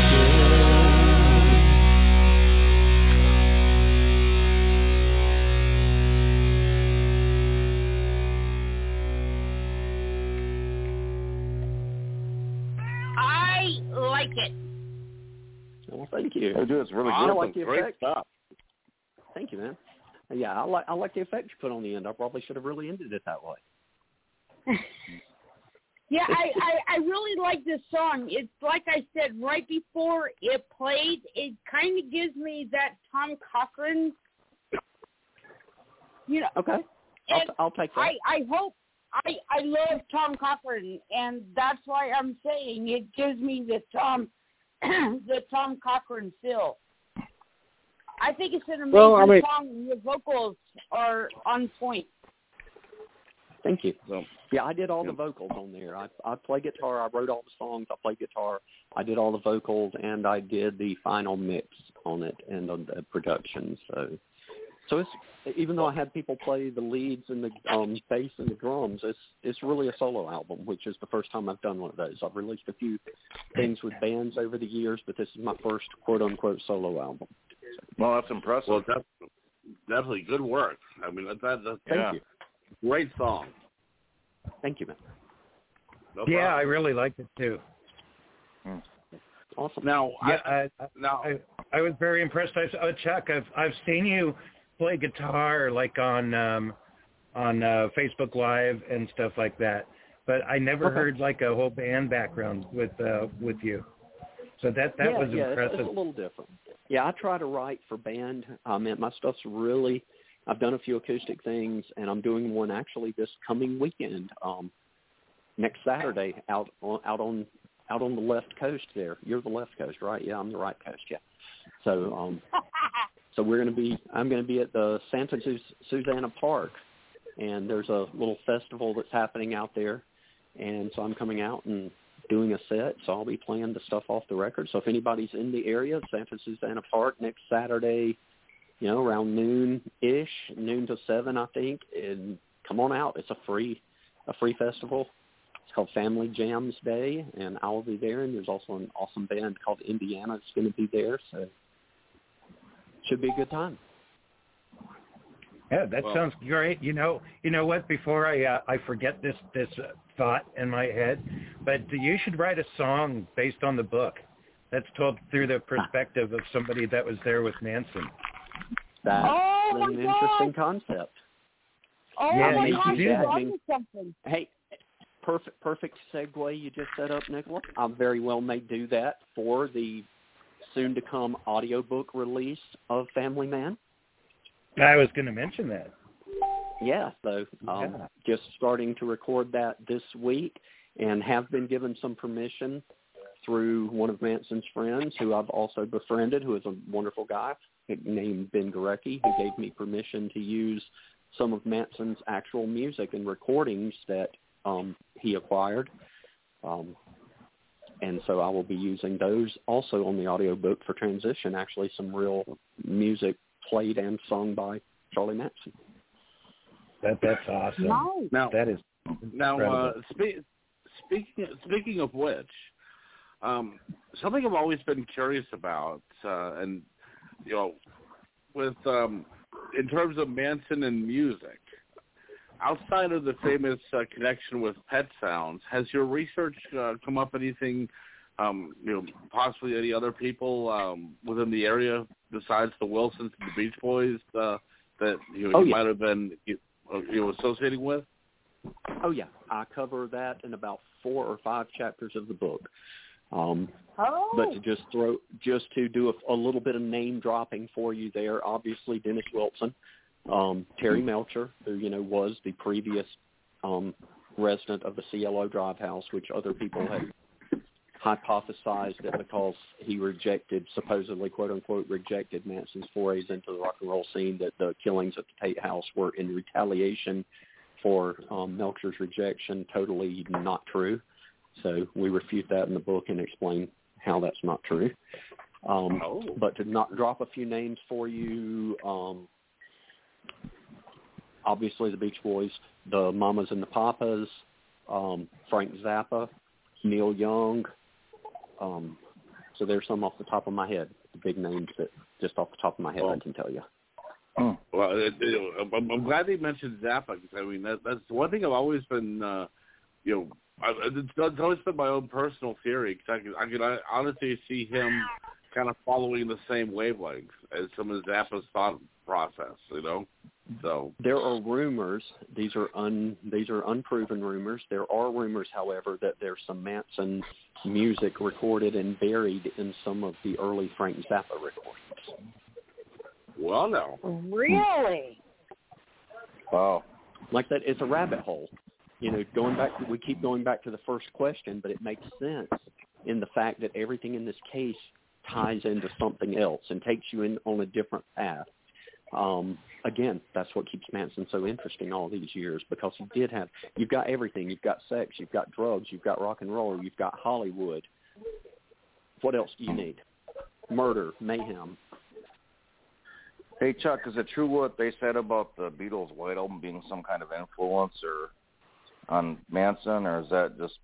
I like it. Well, thank you. Oh, dude, it's really good. I like the great effect. Stuff. Thank you, man. Yeah, I like the effect you put on the end. I probably should have really ended it that way. Yeah, I really like this song. It's like I said right before it played, it kind of gives me that Tom Cochrane. You know. Okay. And I'll take that. I hope I love Tom Cochrane, and that's why I'm saying it gives me the Tom Cochrane feel. I think it's an amazing Well, I mean- song. And the vocals are on point. Thank you. So, yeah, I did all the vocals on there. I play guitar. I wrote all the songs. I play guitar. I did all the vocals, and I did the final mix on it and on the production. So it's, even though I had people play the leads and the bass and the drums, it's really a solo album, which is the first time I've done one of those. I've released a few things with bands over the years, but this is my first quote-unquote solo album. Well, that's impressive. Well, definitely good work. I mean, that's Thank you. Great song. Thank you, man. No problem. I really liked it too. Awesome. Now, I was very impressed. Chuck, I've seen you play guitar like on Facebook Live and stuff like that, but I never heard like a whole band background with you. So that was impressive. It's a little different. Yeah, I try to write for band. My stuff's really. I've done a few acoustic things, and I'm doing one actually this coming weekend, next Saturday, out on the left coast there. You're the left coast, right? Yeah, I'm the right coast. Yeah. So, so I'm going to be at the Santa Susana Park, and there's a little festival that's happening out there, and so I'm coming out and doing a set. So I'll be playing the stuff off the record. So if anybody's in the area, Santa Susana Park next Saturday. You know, around noon-ish, noon to 7, I think, and come on out. It's a free festival. It's called Family Jams Day, and I'll be there. And there's also an awesome band called Indiana that's going to be there, so should be a good time. Yeah, that sounds great. You know what? Before I forget this thought in my head, but you should write a song based on the book that's told through the perspective of somebody that was there with Manson. That's an interesting concept. Oh, my gosh, something. Hey, perfect segue you just set up, Nicola. I very well may do that for the soon-to-come audiobook release of Family Man. I was going to mention that. Yeah, so just starting to record that this week and have been given some permission through one of Manson's friends, who I've also befriended, who is a wonderful guy named Ben Gorecki, who gave me permission to use some of Manson's actual music and recordings that he acquired. And so I will be using those also on the audiobook for transition, actually some real music played and sung by Charlie Manson. That's awesome. Now, that is incredible. Speaking of which, something I've always been curious about, and you know, with in terms of Manson and music, outside of the famous connection with Pet Sounds, has your research come up anything, you know, possibly any other people within the area besides the Wilsons and the Beach Boys that you know, might have been associating with? Oh, yeah. I cover that in about 4 or 5 chapters of the book. But to do a little bit of name dropping for you there, obviously Dennis Wilson, Terry Melcher, who, you know, was the previous resident of the Cielo Drive house, which other people had hypothesized that because he supposedly, quote-unquote, rejected Manson's forays into the rock and roll scene, that the killings at the Tate house were in retaliation for Melcher's rejection. Totally not true. So we refute that in the book and explain how that's not true. But to not drop a few names for you, obviously the Beach Boys, the Mamas and the Papas, Frank Zappa, Neil Young. So there's some off the top of my head, the big names that just off the top of my head I can tell you. Well, I'm glad they mentioned Zappa, because I mean, that's one thing I've always been, it's always been my own personal theory, because I honestly see him kind of following the same wavelength as some of Zappa's thought process, you know. So there are rumors. These are unproven rumors. There are rumors, however, that there's some Manson music recorded and buried in some of the early Frank Zappa recordings. Well, no. Really? Wow. Like that, it's a rabbit hole. You know, we keep going back to the first question, but it makes sense in the fact that everything in this case ties into something else and takes you in on a different path. Again, that's what keeps Manson so interesting all these years, because he did have, you've got everything. You've got sex, you've got drugs, you've got rock and roll, you've got Hollywood. What else do you need? Murder, mayhem. Hey, Chuck, is it true what they said about the Beatles' White Album being some kind of influence or on Manson, or is that just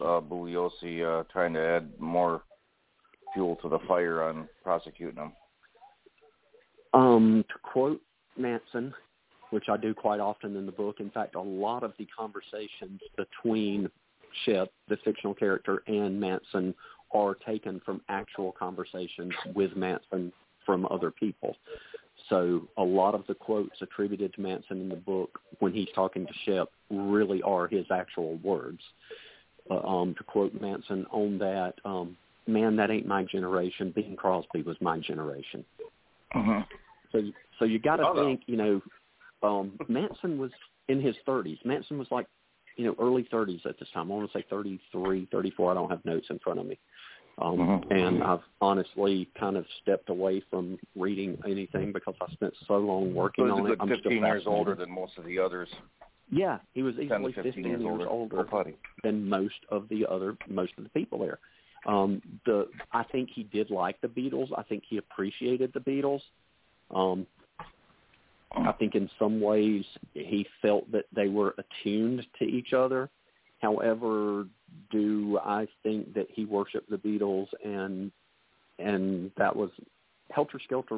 Bugliosi trying to add more fuel to the fire on prosecuting him? To quote Manson, which I do quite often in the book, in fact, a lot of the conversations between Shep, the fictional character, and Manson are taken from actual conversations with Manson from other people. So a lot of the quotes attributed to Manson in the book when he's talking to Shep really are his actual words. To quote Manson on that, man, that ain't my generation. Bing Crosby was my generation. Uh-huh. So you got to think, you know, Manson was in his 30s. Manson was like, you know, early 30s at this time. I want to say 33, 34. I don't have notes in front of me. And I've honestly kind of stepped away from reading anything because I spent so long working on it. I'm 15 years older than most of the others. Yeah, he was easily 15 years older than most of the people there. I think he did like the Beatles. I think he appreciated the Beatles. I think in some ways he felt that they were attuned to each other. However, do I think that he worshipped the Beatles, and that was Helter Skelter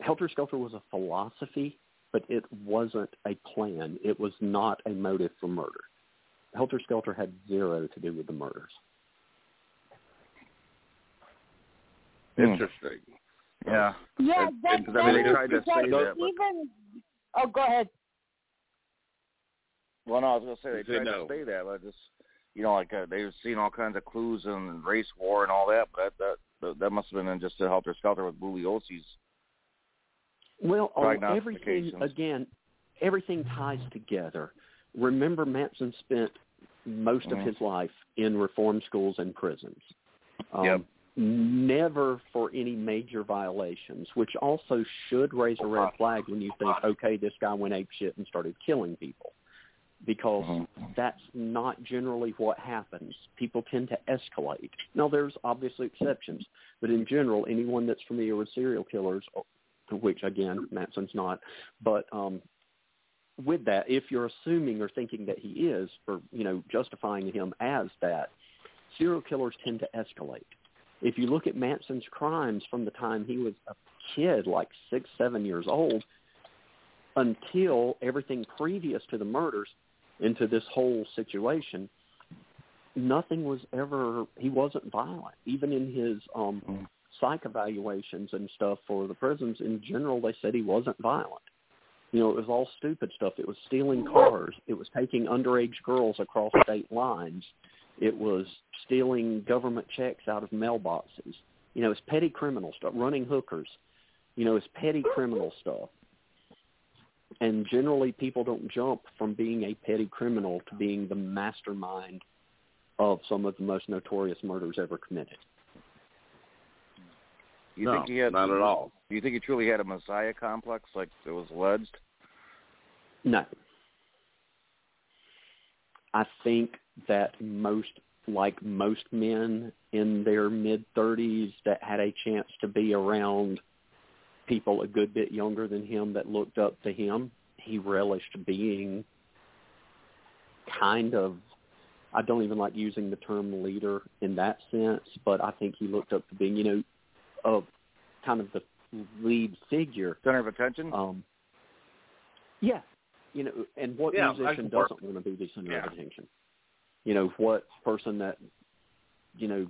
Helter Skelter was a philosophy, but it wasn't a plan. It was not a motive for murder. Helter Skelter had zero to do with the murders. Interesting. Yeah. Yeah. Oh, go ahead. Well, no, I was going to say they tried to say that. But I just you know, like they were seeing all kinds of clues and race war and all that, but that must have been just a Helter Skelter with Bugliosi's. Well, everything, again, everything ties together. Remember, Manson spent most of his life in reform schools and prisons. Never for any major violations, which also should raise a red flag when you think, okay, this guy went apeshit and started killing people, because that's not generally what happens. People tend to escalate. Now, there's obviously exceptions, but in general, anyone that's familiar with serial killers, which, again, Matson's not, but with that, if you're assuming or thinking that he is, or, you know, justifying him as that, serial killers tend to escalate. If you look at Manson's crimes from the time he was a kid, like 6, 7 years old, until everything previous to the murders and to this whole situation, nothing was ever, he wasn't violent. Even in his psych evaluations and stuff for the prisons, in general, they said he wasn't violent. You know, it was all stupid stuff. It was stealing cars. It was taking underage girls across state lines. It was stealing government checks out of mailboxes. You know, it's petty criminal stuff. Running hookers. You know, it's petty criminal stuff. And generally people don't jump from being a petty criminal to being the mastermind of some of the most notorious murders ever committed. No, not at all. Do you think he truly had a messiah complex like it was alleged? No. I think that most men in their mid-30s that had a chance to be around people a good bit younger than him that looked up to him, he relished being kind of, I don't even like using the term leader in that sense, but I think he looked up to being, you know, of kind of the lead figure. Center of attention? Yeah. You know, and what musician doesn't want to be the center of attention? You know, what person that, you know,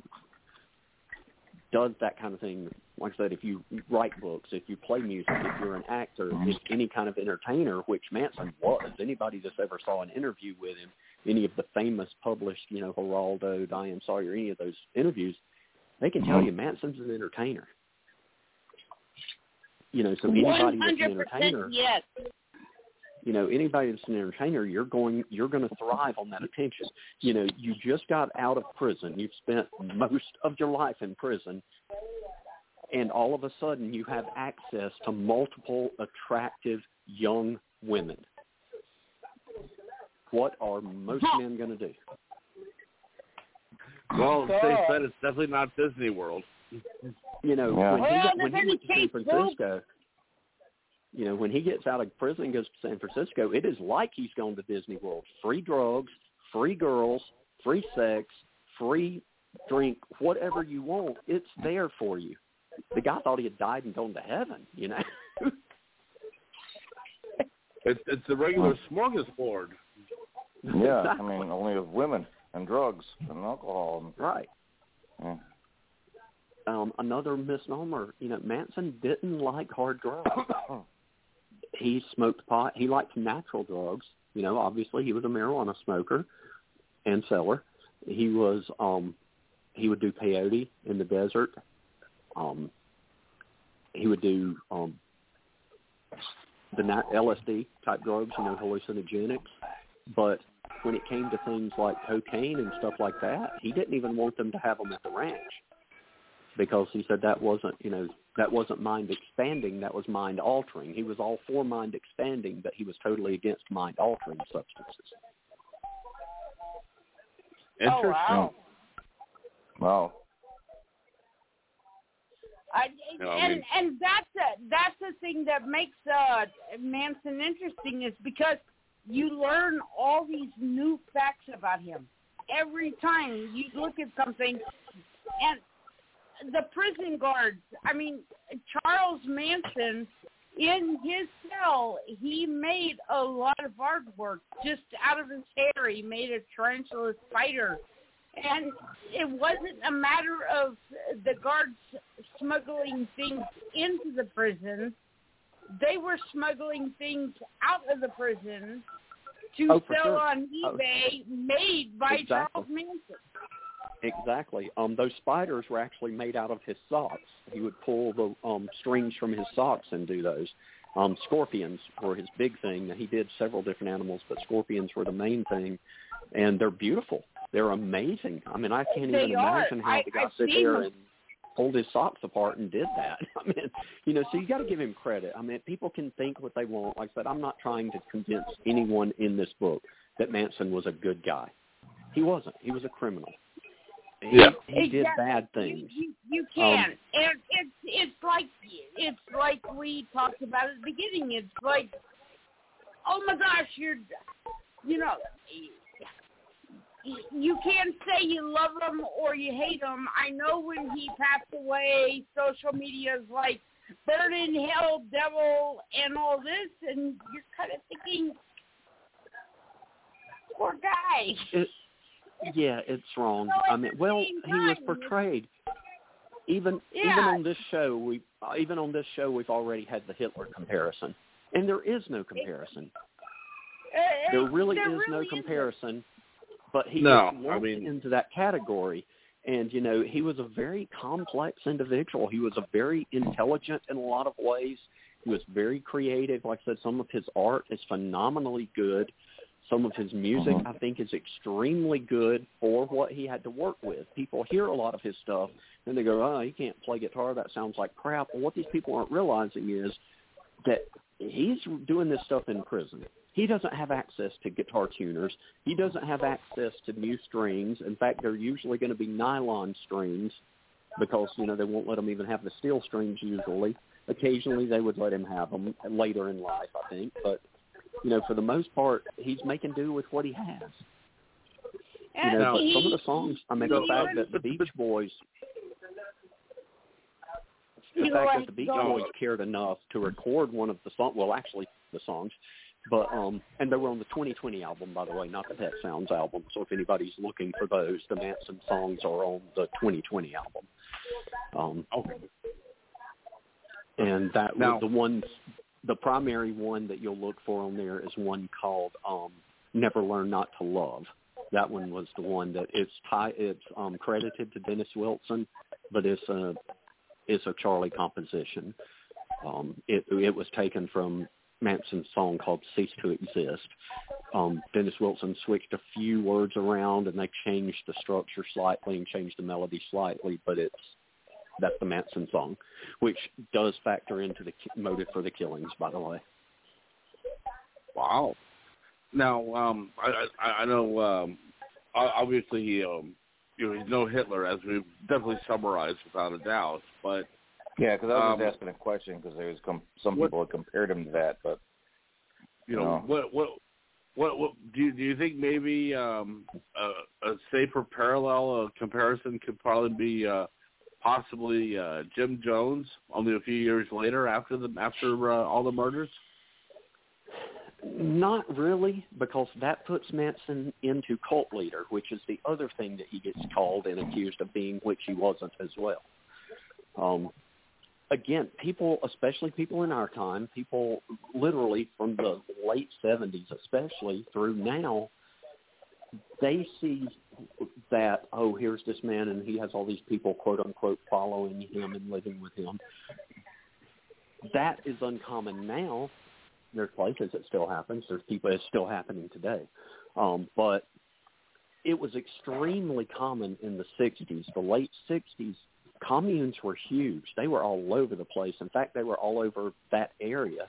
does that kind of thing? Like I said, if you write books, if you play music, if you're an actor, if any kind of entertainer, which Manson was, anybody that's ever saw an interview with him, any of the famous published, you know, Geraldo, Diane Sawyer, any of those interviews, they can tell you Manson's an entertainer. You know, so anybody that's an entertainer, you know, anybody that's an entertainer, you're going to thrive on that attention. You know, you just got out of prison. You've spent most of your life in prison, and all of a sudden you have access to multiple attractive young women. What are most men going to do? Well, they said it's definitely not Disney World. You know, when he went to San Francisco, you know, when he gets out of prison and goes to San Francisco, it is like he's gone to Disney World. Free drugs, free girls, free sex, free drink, whatever you want, it's there for you. The guy thought he had died and gone to heaven, you know. It's the regular smorgasbord. Yeah, I mean, only with women. And drugs and alcohol. Right. Yeah. Another misnomer, you know, Manson didn't like hard drugs. He smoked pot. He liked natural drugs. You know, obviously he was a marijuana smoker and seller. He was, he would do peyote in the desert. He would do the LSD type drugs, you know, hallucinogenics. But when it came to things like cocaine and stuff like that, he didn't even want them to have them at the ranch, because he said that wasn't, you know, that wasn't mind expanding, that was mind altering. He was all for mind expanding, but he was totally against mind altering substances. Interesting. Oh, wow. Wow. And that's the thing that makes Manson interesting, is because you learn all these new facts about him. Every time you look at something, and the prison guards, I mean, Charles Manson, in his cell, he made a lot of artwork. Just out of his hair, he made a tarantula spider. And it wasn't a matter of the guards smuggling things into the prison. They were smuggling things out of the prison, to sell on eBay made by Charles Manson. Exactly. Those spiders were actually made out of his socks. He would pull the strings from his socks and do those. Scorpions were his big thing. He did several different animals, but scorpions were the main thing. And they're beautiful. They're amazing. I mean, I can't even imagine how the guy sit there and pulled his socks apart and did that. I mean, you know, so you got to give him credit. I mean, people can think what they want. Like I said, I'm not trying to convince anyone in this book that Manson was a good guy. He wasn't. He was a criminal. Yeah. He did bad things. You can. And it's like we talked about at the beginning. It's like, oh my gosh, you can't say you love him or you hate him. I know when he passed away, social media is like burn in hell, devil, and all this, and you're kind of thinking, poor guy. Yeah, it's wrong. I mean, well, he was portrayed. Even on this show, we've already had the Hitler comparison, and there is no comparison. There really is no comparison. But he lumped into that category, and you know, he was a very complex individual. He was a very intelligent in a lot of ways. He was very creative. Like I said, some of his art is phenomenally good. Some of his music, I think, is extremely good for what he had to work with. People hear a lot of his stuff, and they go, oh, he can't play guitar. That sounds like crap. Well, what these people aren't realizing is that he's doing this stuff in prison. He doesn't have access to guitar tuners. He doesn't have access to new strings. In fact, they're usually going to be nylon strings because, you know, they won't let him even have the steel strings usually. Occasionally they would let him have them later in life, I think, but... you know, for the most part, he's making do with what he has. And you know, some of the songs, I mean, the fact that the Beach Boys cared enough to record one of the songs, well, actually, the songs, but, and they were on the 2020 album, by the way, not the Pet Sounds album, so if anybody's looking for those, the Manson songs are on the 2020 album. And that was the ones... The primary one that you'll look for on there is one called Never Learn Not to Love. That one was the one that it's credited to Dennis Wilson, but it's a Charlie composition. It was taken from Manson's song called Cease to Exist. Dennis Wilson switched a few words around, and they changed the structure slightly and changed the melody slightly, but that's the Manson song, which does factor into the motive for the killings, by the way. Wow. Now, I know, obviously, he's no Hitler, as we've definitely summarized without a doubt, but... Yeah, because I was just asking a question, because there was some people had compared him to that, but... You know. What do you think maybe a safer parallel comparison could probably be... Possibly Jim Jones, only a few years later after all the murders? Not really, because that puts Manson into cult leader, which is the other thing that he gets called and accused of being, which he wasn't as well. Again, people, especially people in our time, people literally from the late 70s especially through now, they see that, oh, here's this man, and he has all these people, quote-unquote, following him and living with him. That is uncommon now. There's places it still happens. There's people it's still happening today. But it was extremely common in the 60s. The late 60s, communes were huge. They were all over the place. In fact, they were all over that area.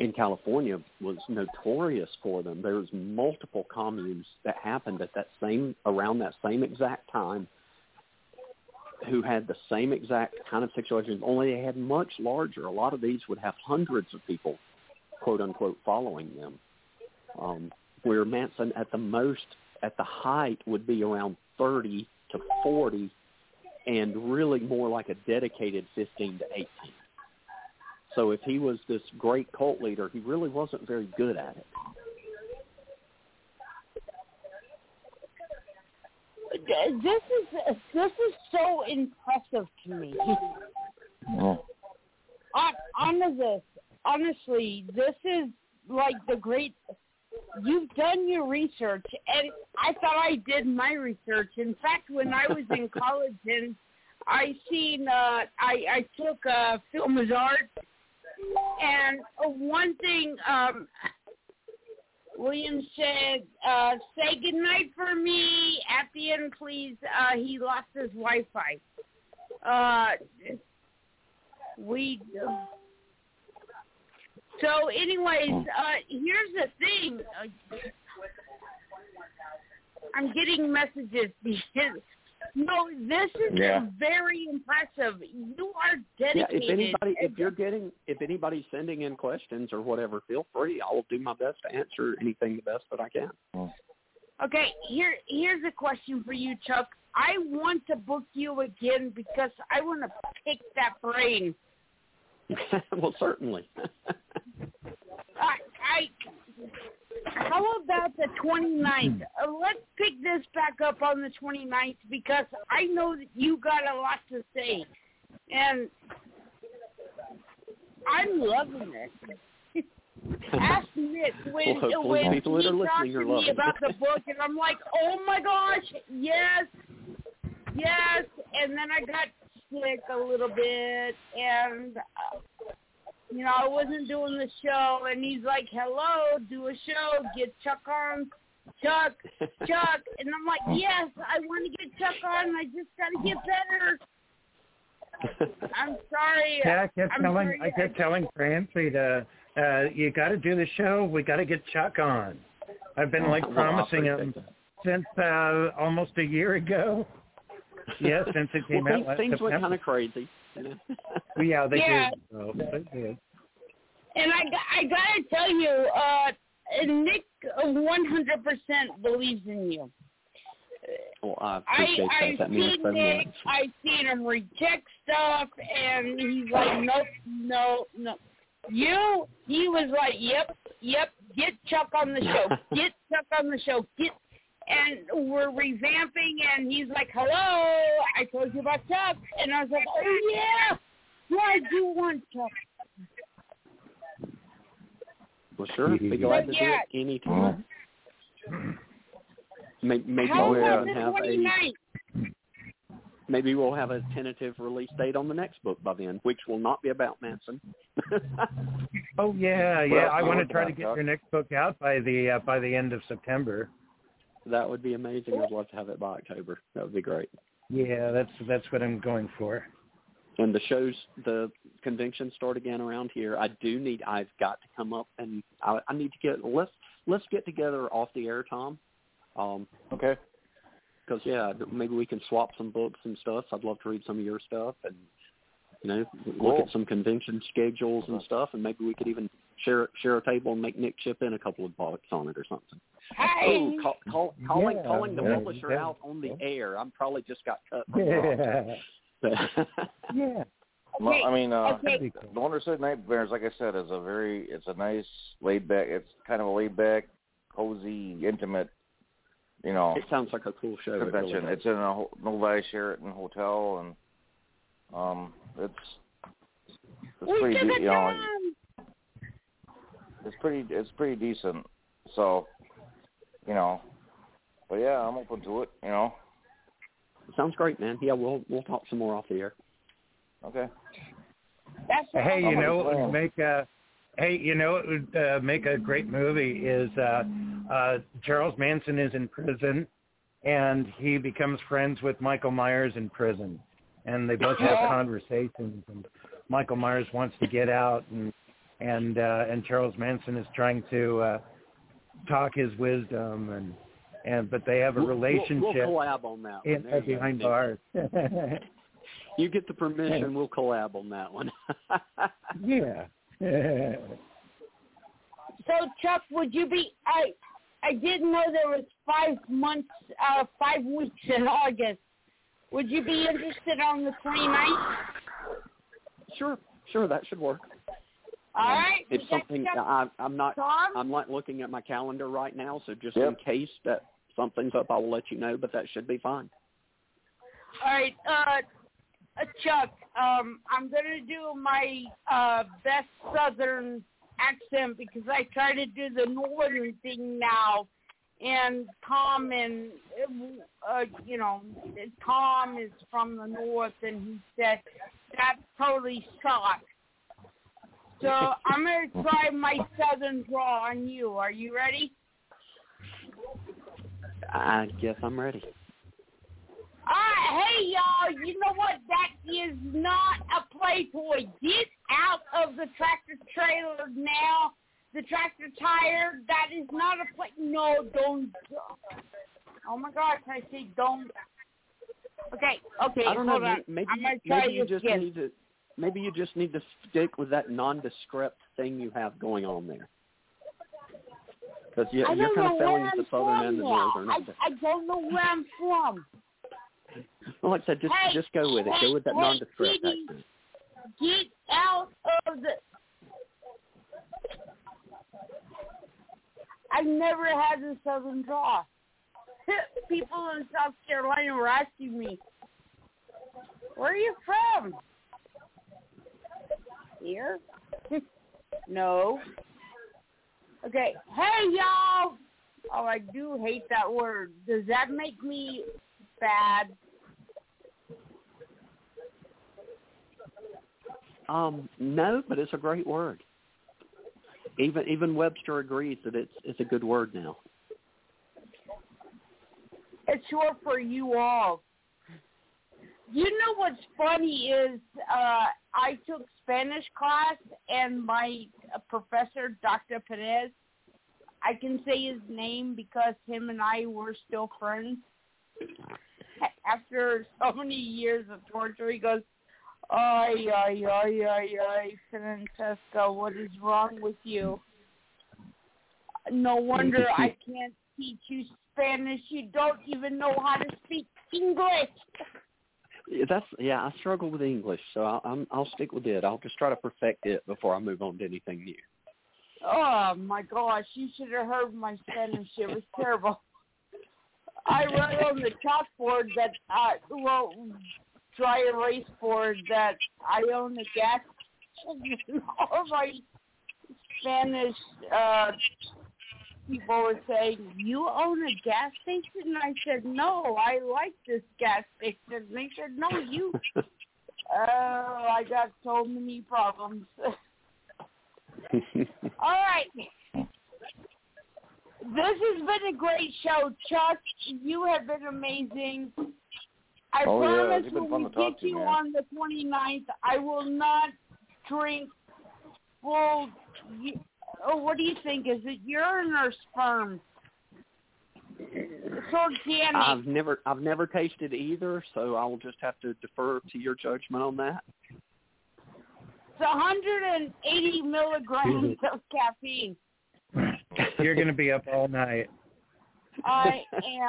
In California was notorious for them. There was multiple communes that happened at around that same exact time who had the same exact kind of situations, only they had much larger. A lot of these would have hundreds of people, quote-unquote, following them, where Manson at the most, at the height, would be around 30 to 40 and really more like a dedicated 15 to 18. So if he was this great cult leader, he really wasn't very good at it. This is so impressive to me. Oh. Honestly, this is like the great You've done your research, and I thought I did my research. In fact, when I was in college, and I seen, I took film as art, and one thing, William said, "Say goodnight for me at the end, please." He lost his Wi-Fi. So, anyways, here's the thing. I'm getting messages. No, this is very impressive. You are dedicated. Yeah, if anybody's sending in questions or whatever, feel free. I will do my best to answer anything the best that I can. Okay, here's a question for you, Chuck. I want to book you again because I want to pick that brain. Well, certainly. How about the 29th? Let's pick this back up on the 29th because I know that you got a lot to say, and I'm loving this. Ask Nick when he talks to me about the book, and I'm like, oh my gosh, yes, and then I got sick a little bit, and I wasn't doing the show, and he's like, hello, do a show, get Chuck on, Chuck, and I'm like, yes, I want to get Chuck on, I just got to get better. I'm sorry. Yeah, I kept telling Francie to, you got to do the show, we got to get Chuck on. I've been promising him since almost a year ago. Yeah, since it came out last September. Things went kind of crazy. Yeah, they did. So, they did. And I got to tell you, Nick 100% believes in you. Well, I appreciate that. I've seen Nick. I've seen him reject stuff, and he's like, nope. He was like, yep, get Chuck on the show. And we're revamping, and he's like, hello, I told you about Chuck. And I was like, oh, yeah, I do want Chuck. Well, sure, be glad to do it any time. Maybe we'll have a tentative release date on the next book by then, which will not be about Manson. Oh, yeah. Well, I want to try to get your next book out by the end of September. That would be amazing. I'd love to have it by October. That would be great. Yeah, that's what I'm going for. And the conventions start again around here. I've got to come up, and I need to get, let's get together off the air, Tom. Okay. Because, maybe we can swap some books and stuff. I'd love to read some of your stuff and, look at some convention schedules and stuff, and maybe we could even share a table and make Nick chip in a couple of bucks on it or something. Hi. Oh, calling the publisher out on the air. I'm probably just got cut from the yeah. Okay. I mean, the Motor City Nightmares, like I said, is it's a nice laid back. It's kind of a laid back, cozy, intimate. It sounds like a cool show. Convention. Really. It's in a Novi Sheraton hotel, and it's pretty. It's pretty decent. So. But yeah, I'm open to it, Sounds great, man. Yeah, we'll talk some more off the air. Okay. Hey, make a great movie is Charles Manson is in prison, and he becomes friends with Michael Myers in prison, and they both have conversations, and Michael Myers wants to get out, and Charles Manson is trying to talk his wisdom, and but they have a relationship. We'll collab on that one. Behind bars. You get the permission. We'll collab on that one. Yeah. So Chuck, would you be? I didn't know there was 5 weeks in August. Would you be interested on the 29th? Sure, that should work. All right. It's something I'm not. Tom? I'm not looking at my calendar right now, so just in case that something's up, I will let you know. But that should be fine. All right, Chuck. I'm gonna do my best Southern accent because I try to do the northern thing now. And Tom and, you know, Tom is from the north, and he said, that totally sucks. So I'm going to try my southern draw on you. Are you ready? I guess I'm ready. Hey, y'all, you know what? That is not a play toy. Get out of the tractor trailer now. The tractor tire, that is not a play. No, don't. Oh, my gosh, I say don't. Okay, hold on. Maybe you just need to stick with that nondescript thing you have going on there. Because you're kind of failing at the southern end of northern. I don't know where I'm from. Like I said, just go with it. Go with that nondescript. Get out of the... I've never had a southern draw. People in South Carolina were asking me, where are you from? Here? No. Okay. Hey, y'all. Oh, I do hate that word. Does that make me bad? No, but it's a great word. Even Webster agrees that it's a good word now. It's short for you all. You know what's funny is I took Spanish class, and my professor, Dr. Perez, I can say his name because him and I were still friends. After so many years of torture, he goes, Ay, Francesca, what is wrong with you? No wonder I can't teach you Spanish. You don't even know how to speak English. Yeah, I struggle with English, so I'll stick with it. I'll just try to perfect it before I move on to anything new. Oh, my gosh, you should have heard my Spanish. It was terrible. I wrote on the chalkboard that, dry erase board that I own the gas. All my Spanish people were saying, you own a gas station? And I said, no, I like this gas station. And they said, no, you. Oh, I got so many problems. All right. This has been a great show, Chuck. You have been amazing. I promise when we get you on the 29th, I will not drink full... Oh, what do you think? Is it urine or sperm? It's organic. I've never tasted either, so I will just have to defer to your judgment on that. It's 180 milligrams of caffeine. You're going to be up all night. I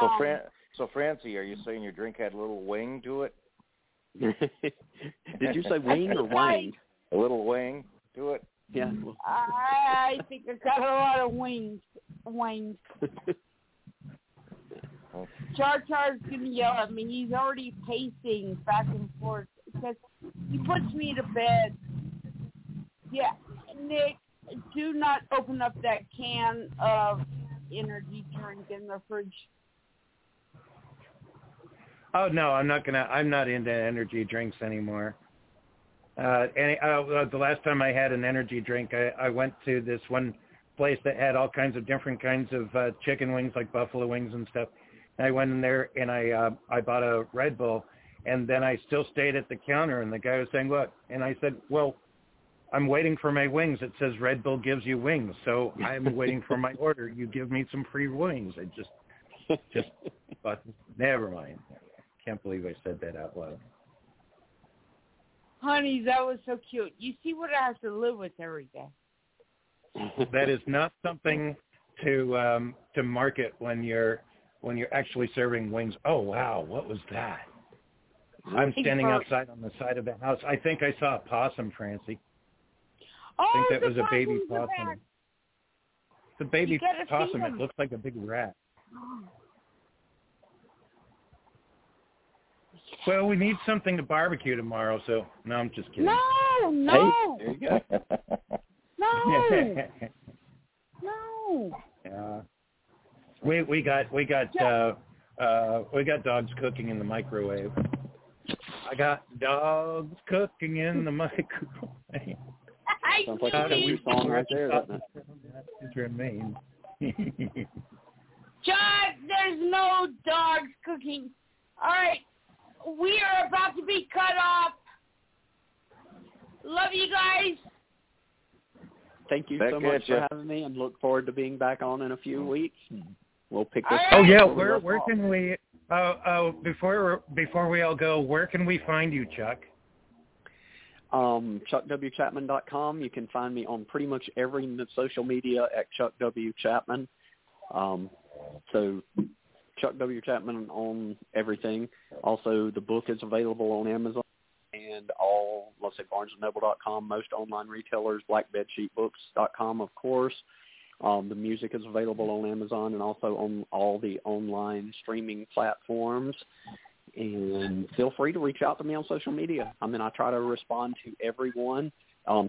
am... So, Francie, are you saying your drink had a little wing to it? Did you say wing or wang? A little wing to it? Yeah. I think I got a lot of wings. Char Char's going to yell at me. He's already pacing back and forth because he puts me to bed. Yeah. Nick, do not open up that can of energy drink in the fridge. Oh no, I'm not into energy drinks anymore. The last time I had an energy drink, I went to this one place that had all kinds of different kinds of chicken wings, like buffalo wings and stuff. And I went in there and I bought a Red Bull, and then I still stayed at the counter, and the guy was saying, "Look," and I said, "Well, I'm waiting for my wings. It says Red Bull gives you wings, so I'm waiting for my order. You give me some free wings." I just but never mind. Can't believe I said that out loud. Honey, that was so cute. You see what I have to live with every day. That is not something to market when you're actually serving wings. Oh wow, what was that? I'm standing outside on the side of the house. I think I saw a possum, Francie. Oh, I think that was a baby possum. The baby possum. It looks like a big rat. Well, we need something to barbecue tomorrow, so no, I'm just kidding. No, no. Hey, there you go. No, No. No. Yeah. We got dogs cooking in the microwave. Sounds like a new song right there, doesn't it? It remains. Chuck, there's no dogs cooking. All right. We are about to be cut off. Love you guys. Thank you so much for having me, and look forward to being back on in a few weeks. We'll pick this up. Oh yeah, where can we? Before we all go, where can we find you, Chuck? ChuckWChapman.com. You can find me on pretty much every social media at Chuck W. Chapman. So Chuck W. Chapman on everything. Also, the book is available on Amazon. And all, let's say, BarnesandNoble.com, most online retailers, BlackBedSheetBooks.com, of course. The music is available on Amazon and also on all the online streaming platforms. And feel free to reach out to me on social media. I mean, I try to respond to everyone.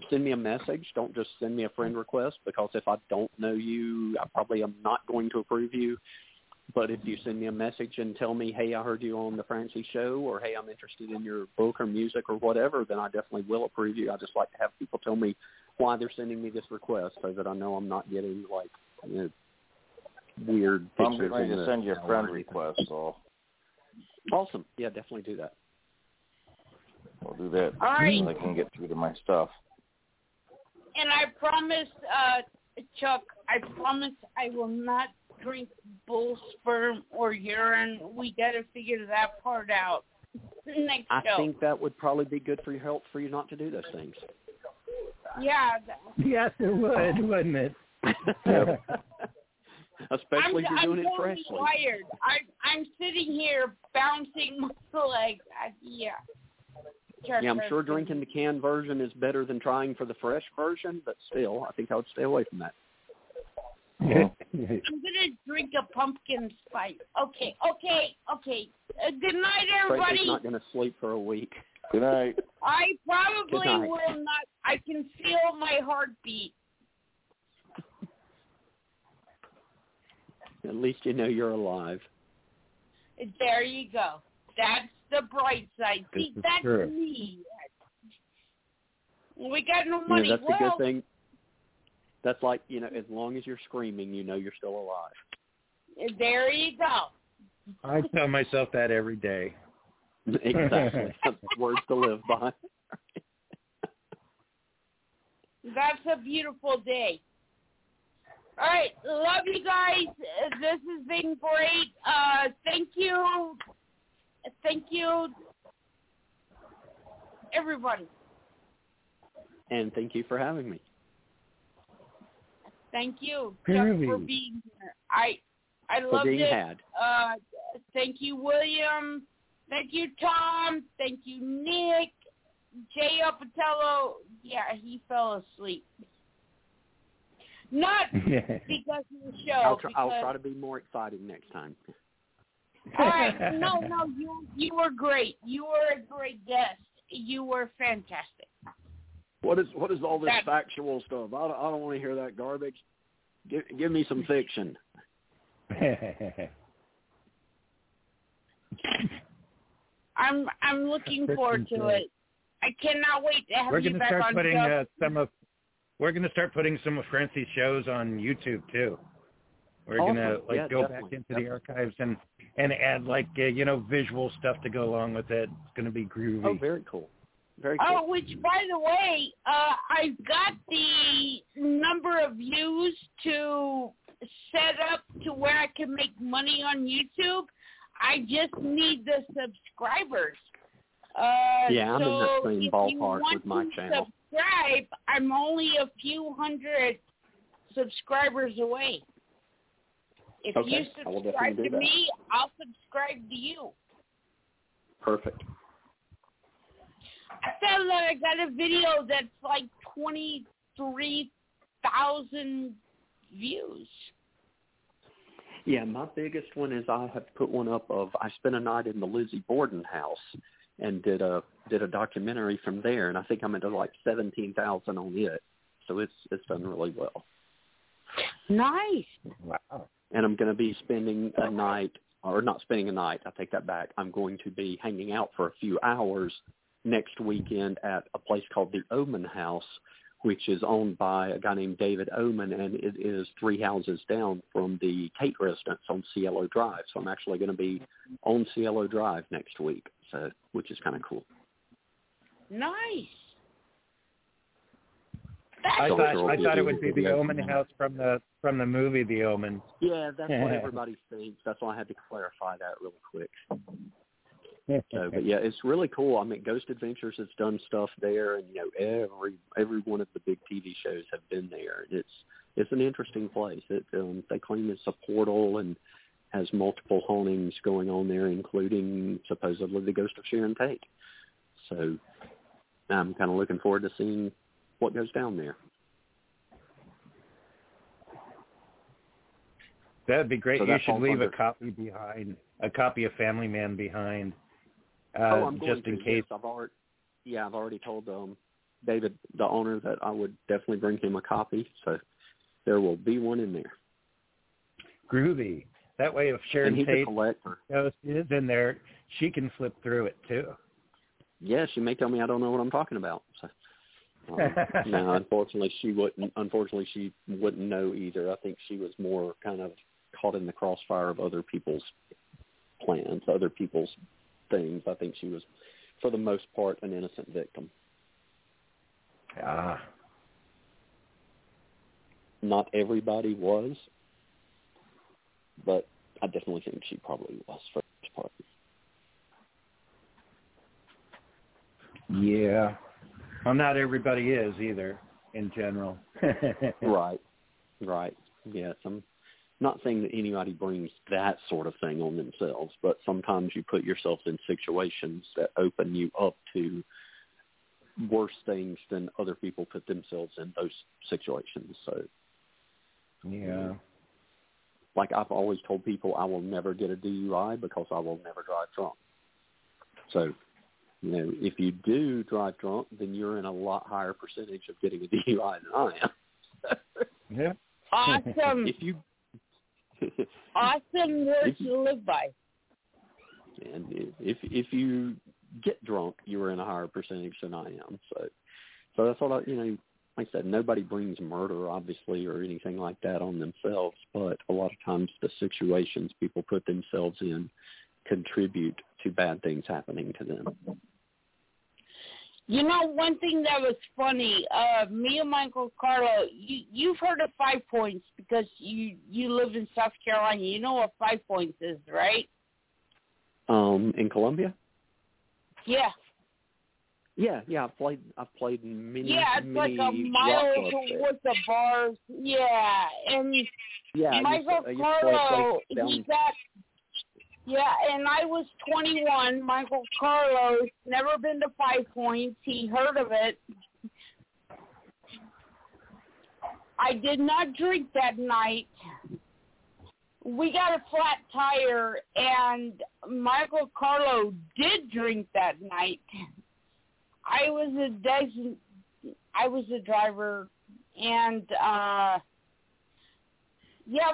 Send me a message. Don't just send me a friend request, because if I don't know you, I probably am not going to approve you. But if you send me a message and tell me, hey, I heard you on the Francie show, or hey, I'm interested in your book or music or whatever, then I definitely will approve you. I just like to have people tell me why they're sending me this request, so that I know I'm not getting, like, you know, weird pictures. I'm going to send you a friend request. So. Awesome. Yeah, definitely do that. I'll do that. All right. I can get through to my stuff. And I promise, Chuck, I promise I will not drink bull sperm or urine. We got to figure that part out. Next show. Think that would probably be good for your health, for you not to do those things. Yeah. Yes, it would, wouldn't it? Yep. Especially if you're doing it freshly. I'm totally wired. I'm sitting here bouncing my legs. Yeah, I'm sure drinking the canned version is better than trying for the fresh version, but still, I think I would stay away from that. I'm gonna drink a pumpkin spice. Okay. Good night, everybody. I'm not gonna sleep for a week. Good night. I probably will not. I can feel my heartbeat. At least you know you're alive. There you go. That's the bright side. See, that's me. We got no money. Yeah, that's a good thing. That's like, you know, as long as you're screaming, you know you're still alive. There you go. I tell myself that every day. Exactly. Words to live by. That's a beautiful day. All right. Love you guys. This has been great. Thank you, everybody. And thank you for having me. Thank you, Chuck, for being here. I loved it. Thank you, William. Thank you, Tom. Thank you, Nick. Jay Apatello. Yeah, he fell asleep. Not because of the show. I'll try to be more exciting next time. All right. No, you were great. You were a great guest. You were fantastic. What is all this factual stuff? I don't want to hear that garbage. Give me some fiction. I'm looking forward to it. I cannot wait to have you back on. We're going to start putting some of Francie's shows on YouTube too. We're going to go back into the archives and add visual stuff to go along with it. It's going to be groovy. Oh, very cool. Oh, which, by the way, I've got the number of views to set up to where I can make money on YouTube. I just need the subscribers. I'm in the same ballpark with my channel. Subscribe, I'm only a few hundred subscribers away. If you subscribe to me, I'll subscribe to you. Perfect. I found that I got a video that's like 23,000 views. Yeah, my biggest one is I have put one up of I spent a night in the Lizzie Borden house and did a documentary from there, and I think I'm into like 17,000 on it. so it's done really well. Nice. Wow. And I'm going to be spending a night, or not spending a night, I take that back. I'm going to be hanging out for a few hours next weekend at a place called the Omen House, which is owned by a guy named David Omen, and it is three houses down from the Tate residence on Cielo Drive. So I'm actually going to be on Cielo Drive next week, so which is kind of cool. Nice. I thought it would be the Omen House from the movie The Omen. Yeah, that's what everybody thinks. That's why I had to clarify that really quick. So, but yeah, it's really cool. I mean, Ghost Adventures has done stuff there, and you know, every one of the big TV shows have been there. It's an interesting place. They claim it's a portal and has multiple hauntings going on there, including supposedly the ghost of Sharon Tate. So, I'm kind of looking forward to seeing what goes down there. That'd be great. So you should leave a copy of Family Man behind, just in case. I've already told David, the owner, that I would definitely bring him a copy, so there will be one in there. Groovy. That way, if Sharon Tate is in there, she can flip through it too. Yeah, she may tell me I don't know what I'm talking about. So. No, unfortunately she wouldn't. Unfortunately, she wouldn't know either. I think she was more kind of caught in the crossfire of other people's plans, other people's things. I think she was, for the most part, an innocent victim. Ah. Not everybody was, but I definitely think she probably was for the most part. Yeah. Well, not everybody is either, in general. Right. Yes, I'm not saying that anybody brings that sort of thing on themselves, but sometimes you put yourself in situations that open you up to worse things than other people put themselves in those situations. So, yeah. Like I've always told people, I will never get a DUI because I will never drive drunk. So. You know, if you do drive drunk, then you're in a lot higher percentage of getting a DUI than I am. Yeah. Awesome. Awesome words to live by. And if you get drunk, you're in a higher percentage than I am. So that's what like I said, nobody brings murder, obviously, or anything like that on themselves. But a lot of times the situations people put themselves in contribute to bad things happening to them. You know, one thing that was funny, me and my Uncle Carlo, you've heard of 5 Points because you live in South Carolina. You know what 5 Points is, right? In Columbia? Yeah. Yeah, I've played many. Yeah, it's many like a mile worth of bars. Yeah, and my Uncle Carlo, he got... Yeah, and I was 21. Michael Carlos, never been to 5 Points. He heard of it. I did not drink that night. We got a flat tire, and Michael Carlo did drink that night. I was a driver, and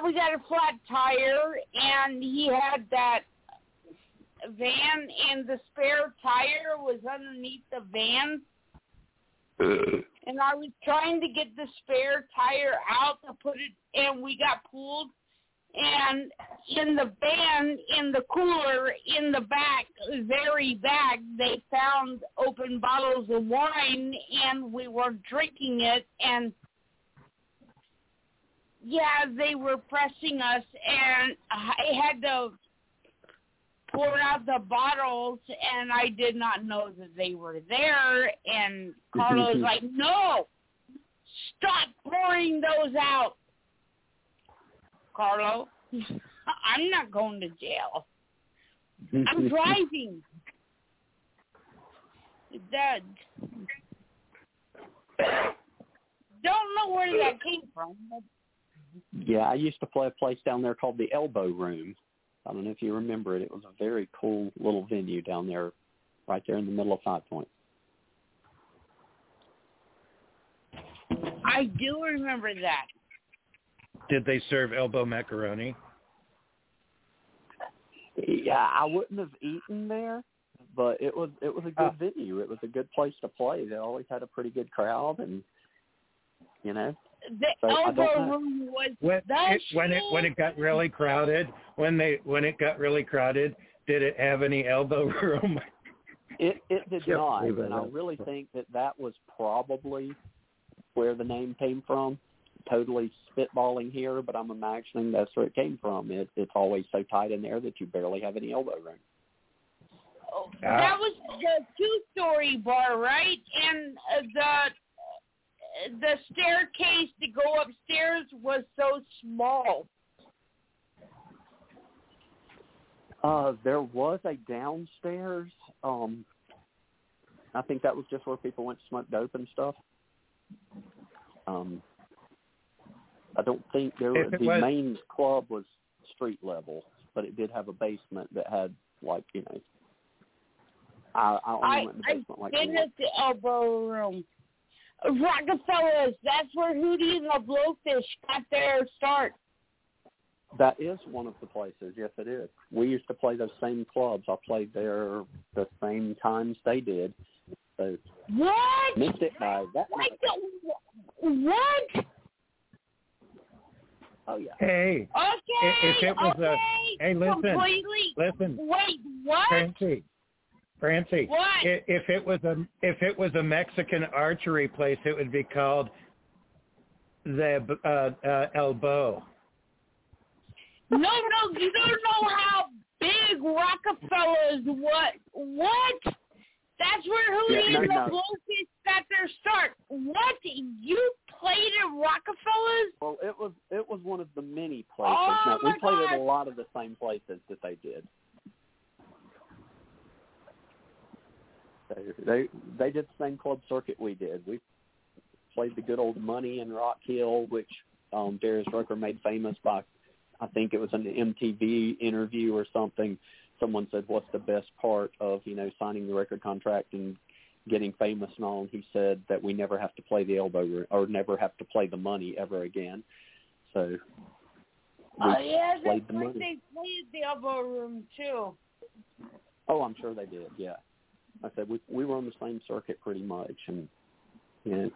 we got a flat tire, and he had that van, and the spare tire was underneath the van. And I was trying to get the spare tire out to put it, and we got pulled. And in the van, in the cooler, in the back, very back, they found open bottles of wine, and we were drinking it, and... Yeah, they were pressing us, and I had to pour out the bottles, and I did not know that they were there, and Carlo was like, no, stop pouring those out. Carlo, I'm not going to jail. I'm driving. That don't know where that came from, but yeah, I used to play a place down there called the Elbow Room. I don't know if you remember it. It was a very cool little venue down there, right there in the middle of 5 Points. I I do remember that. Did they serve elbow macaroni? Yeah, I wouldn't have eaten there, but it was a good venue. It was a good place to play. They always had a pretty good crowd, and you know. The Elbow Room was when it got really crowded. When it got really crowded, did it have any elbow room? It did not, and I really think that was probably where the name came from. Totally spitballing here, but I'm imagining that's where it came from. It's always so tight in there that you barely have any elbow room. Oh, that was the two-story bar, right? And the staircase to go upstairs was so small. There was a downstairs. I think that was just where people went to smoke dope and stuff. I don't think the main club was street level, but it did have a basement that had, like, you know, I only went in the basement like that. I've been at the Elbow Room. Rockefeller's, that's where Hootie and the Blowfish got their start. That is one of the places, yes it is. We used to play those same clubs. I played there the same times they did. So what? Missed it by that. What? Oh yeah. Hey. Okay. If it was hey, listen. Completely. Listen. Wait, what? Francie. What? If it was a Mexican archery place, it would be called the Elbow. No, you don't know how big Rockefeller's was. What? That's where Hootie and the Blowfish got their start. What? You played at Rockefeller's? Well, it was one of the many places. Oh, we played at a lot of the same places that they did. They did the same club circuit we did. We played the good old Money in Rock Hill, which Darius Rucker made famous by, I think it was an MTV interview or something. Someone said, what's the best part of, you know, signing the record contract and getting famous and all? And he said that we never have to play the Elbow Room or never have to play the Money ever again. So played the Money. They played the Elbow Room too. Oh, I'm sure they did, yeah. I said we were on the same circuit pretty much. And, you know,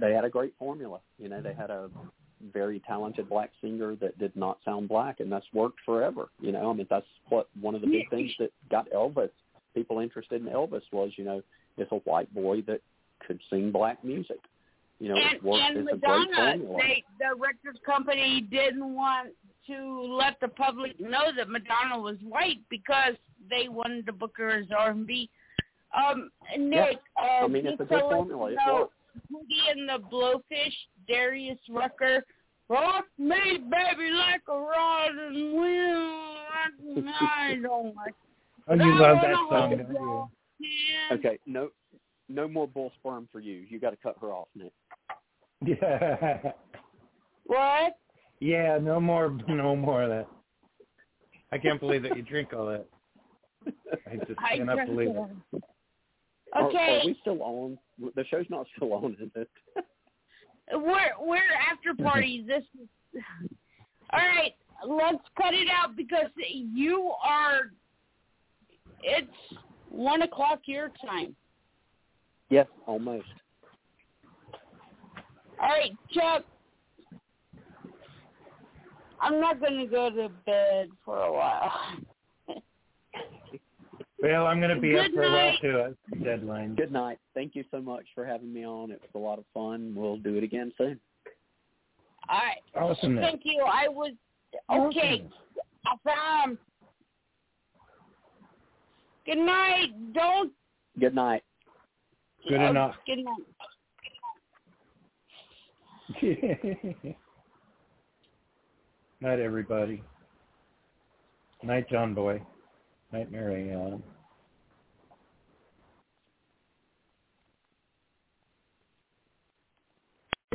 they had a great formula. You know, they had a very talented black singer that did not sound black, and that's worked forever. You know, I mean, that's what one of the big things that got Elvis, people interested in Elvis was, you know, it's a white boy that could sing black music. You know, and, it's Madonna, the record company didn't want to let the public know that Madonna was white because they wanted to book her as R&B. Nick, I mean, it's a good formula. It works. Hootie and the Blowfish, Darius Rucker, rock me, baby, like a rod and wheel. I don't like. Oh, you love that song. Yeah. Okay, no more bull sperm for you. You got to cut her off, Nick. Yeah. What? Yeah, no more of that. I can't believe that you drink all that. I cannot believe it. Okay. Are we still on? The show's not still on, is it? We're after party. All right, let's cut it out because it's 1:00 your time. Yes, almost. All right, Chuck. I'm not going to go to bed for a while. Well, I'm going to be up for a while, too. I have some deadlines. Good night. Thank you so much for having me on. It was a lot of fun. We'll do it again soon. All right. Awesome. Thank you. I was okay. Awesome. Good night. Don't. Good night. Good enough. Good night. Night, everybody. Night, John Boy. Night, Mary Ellen.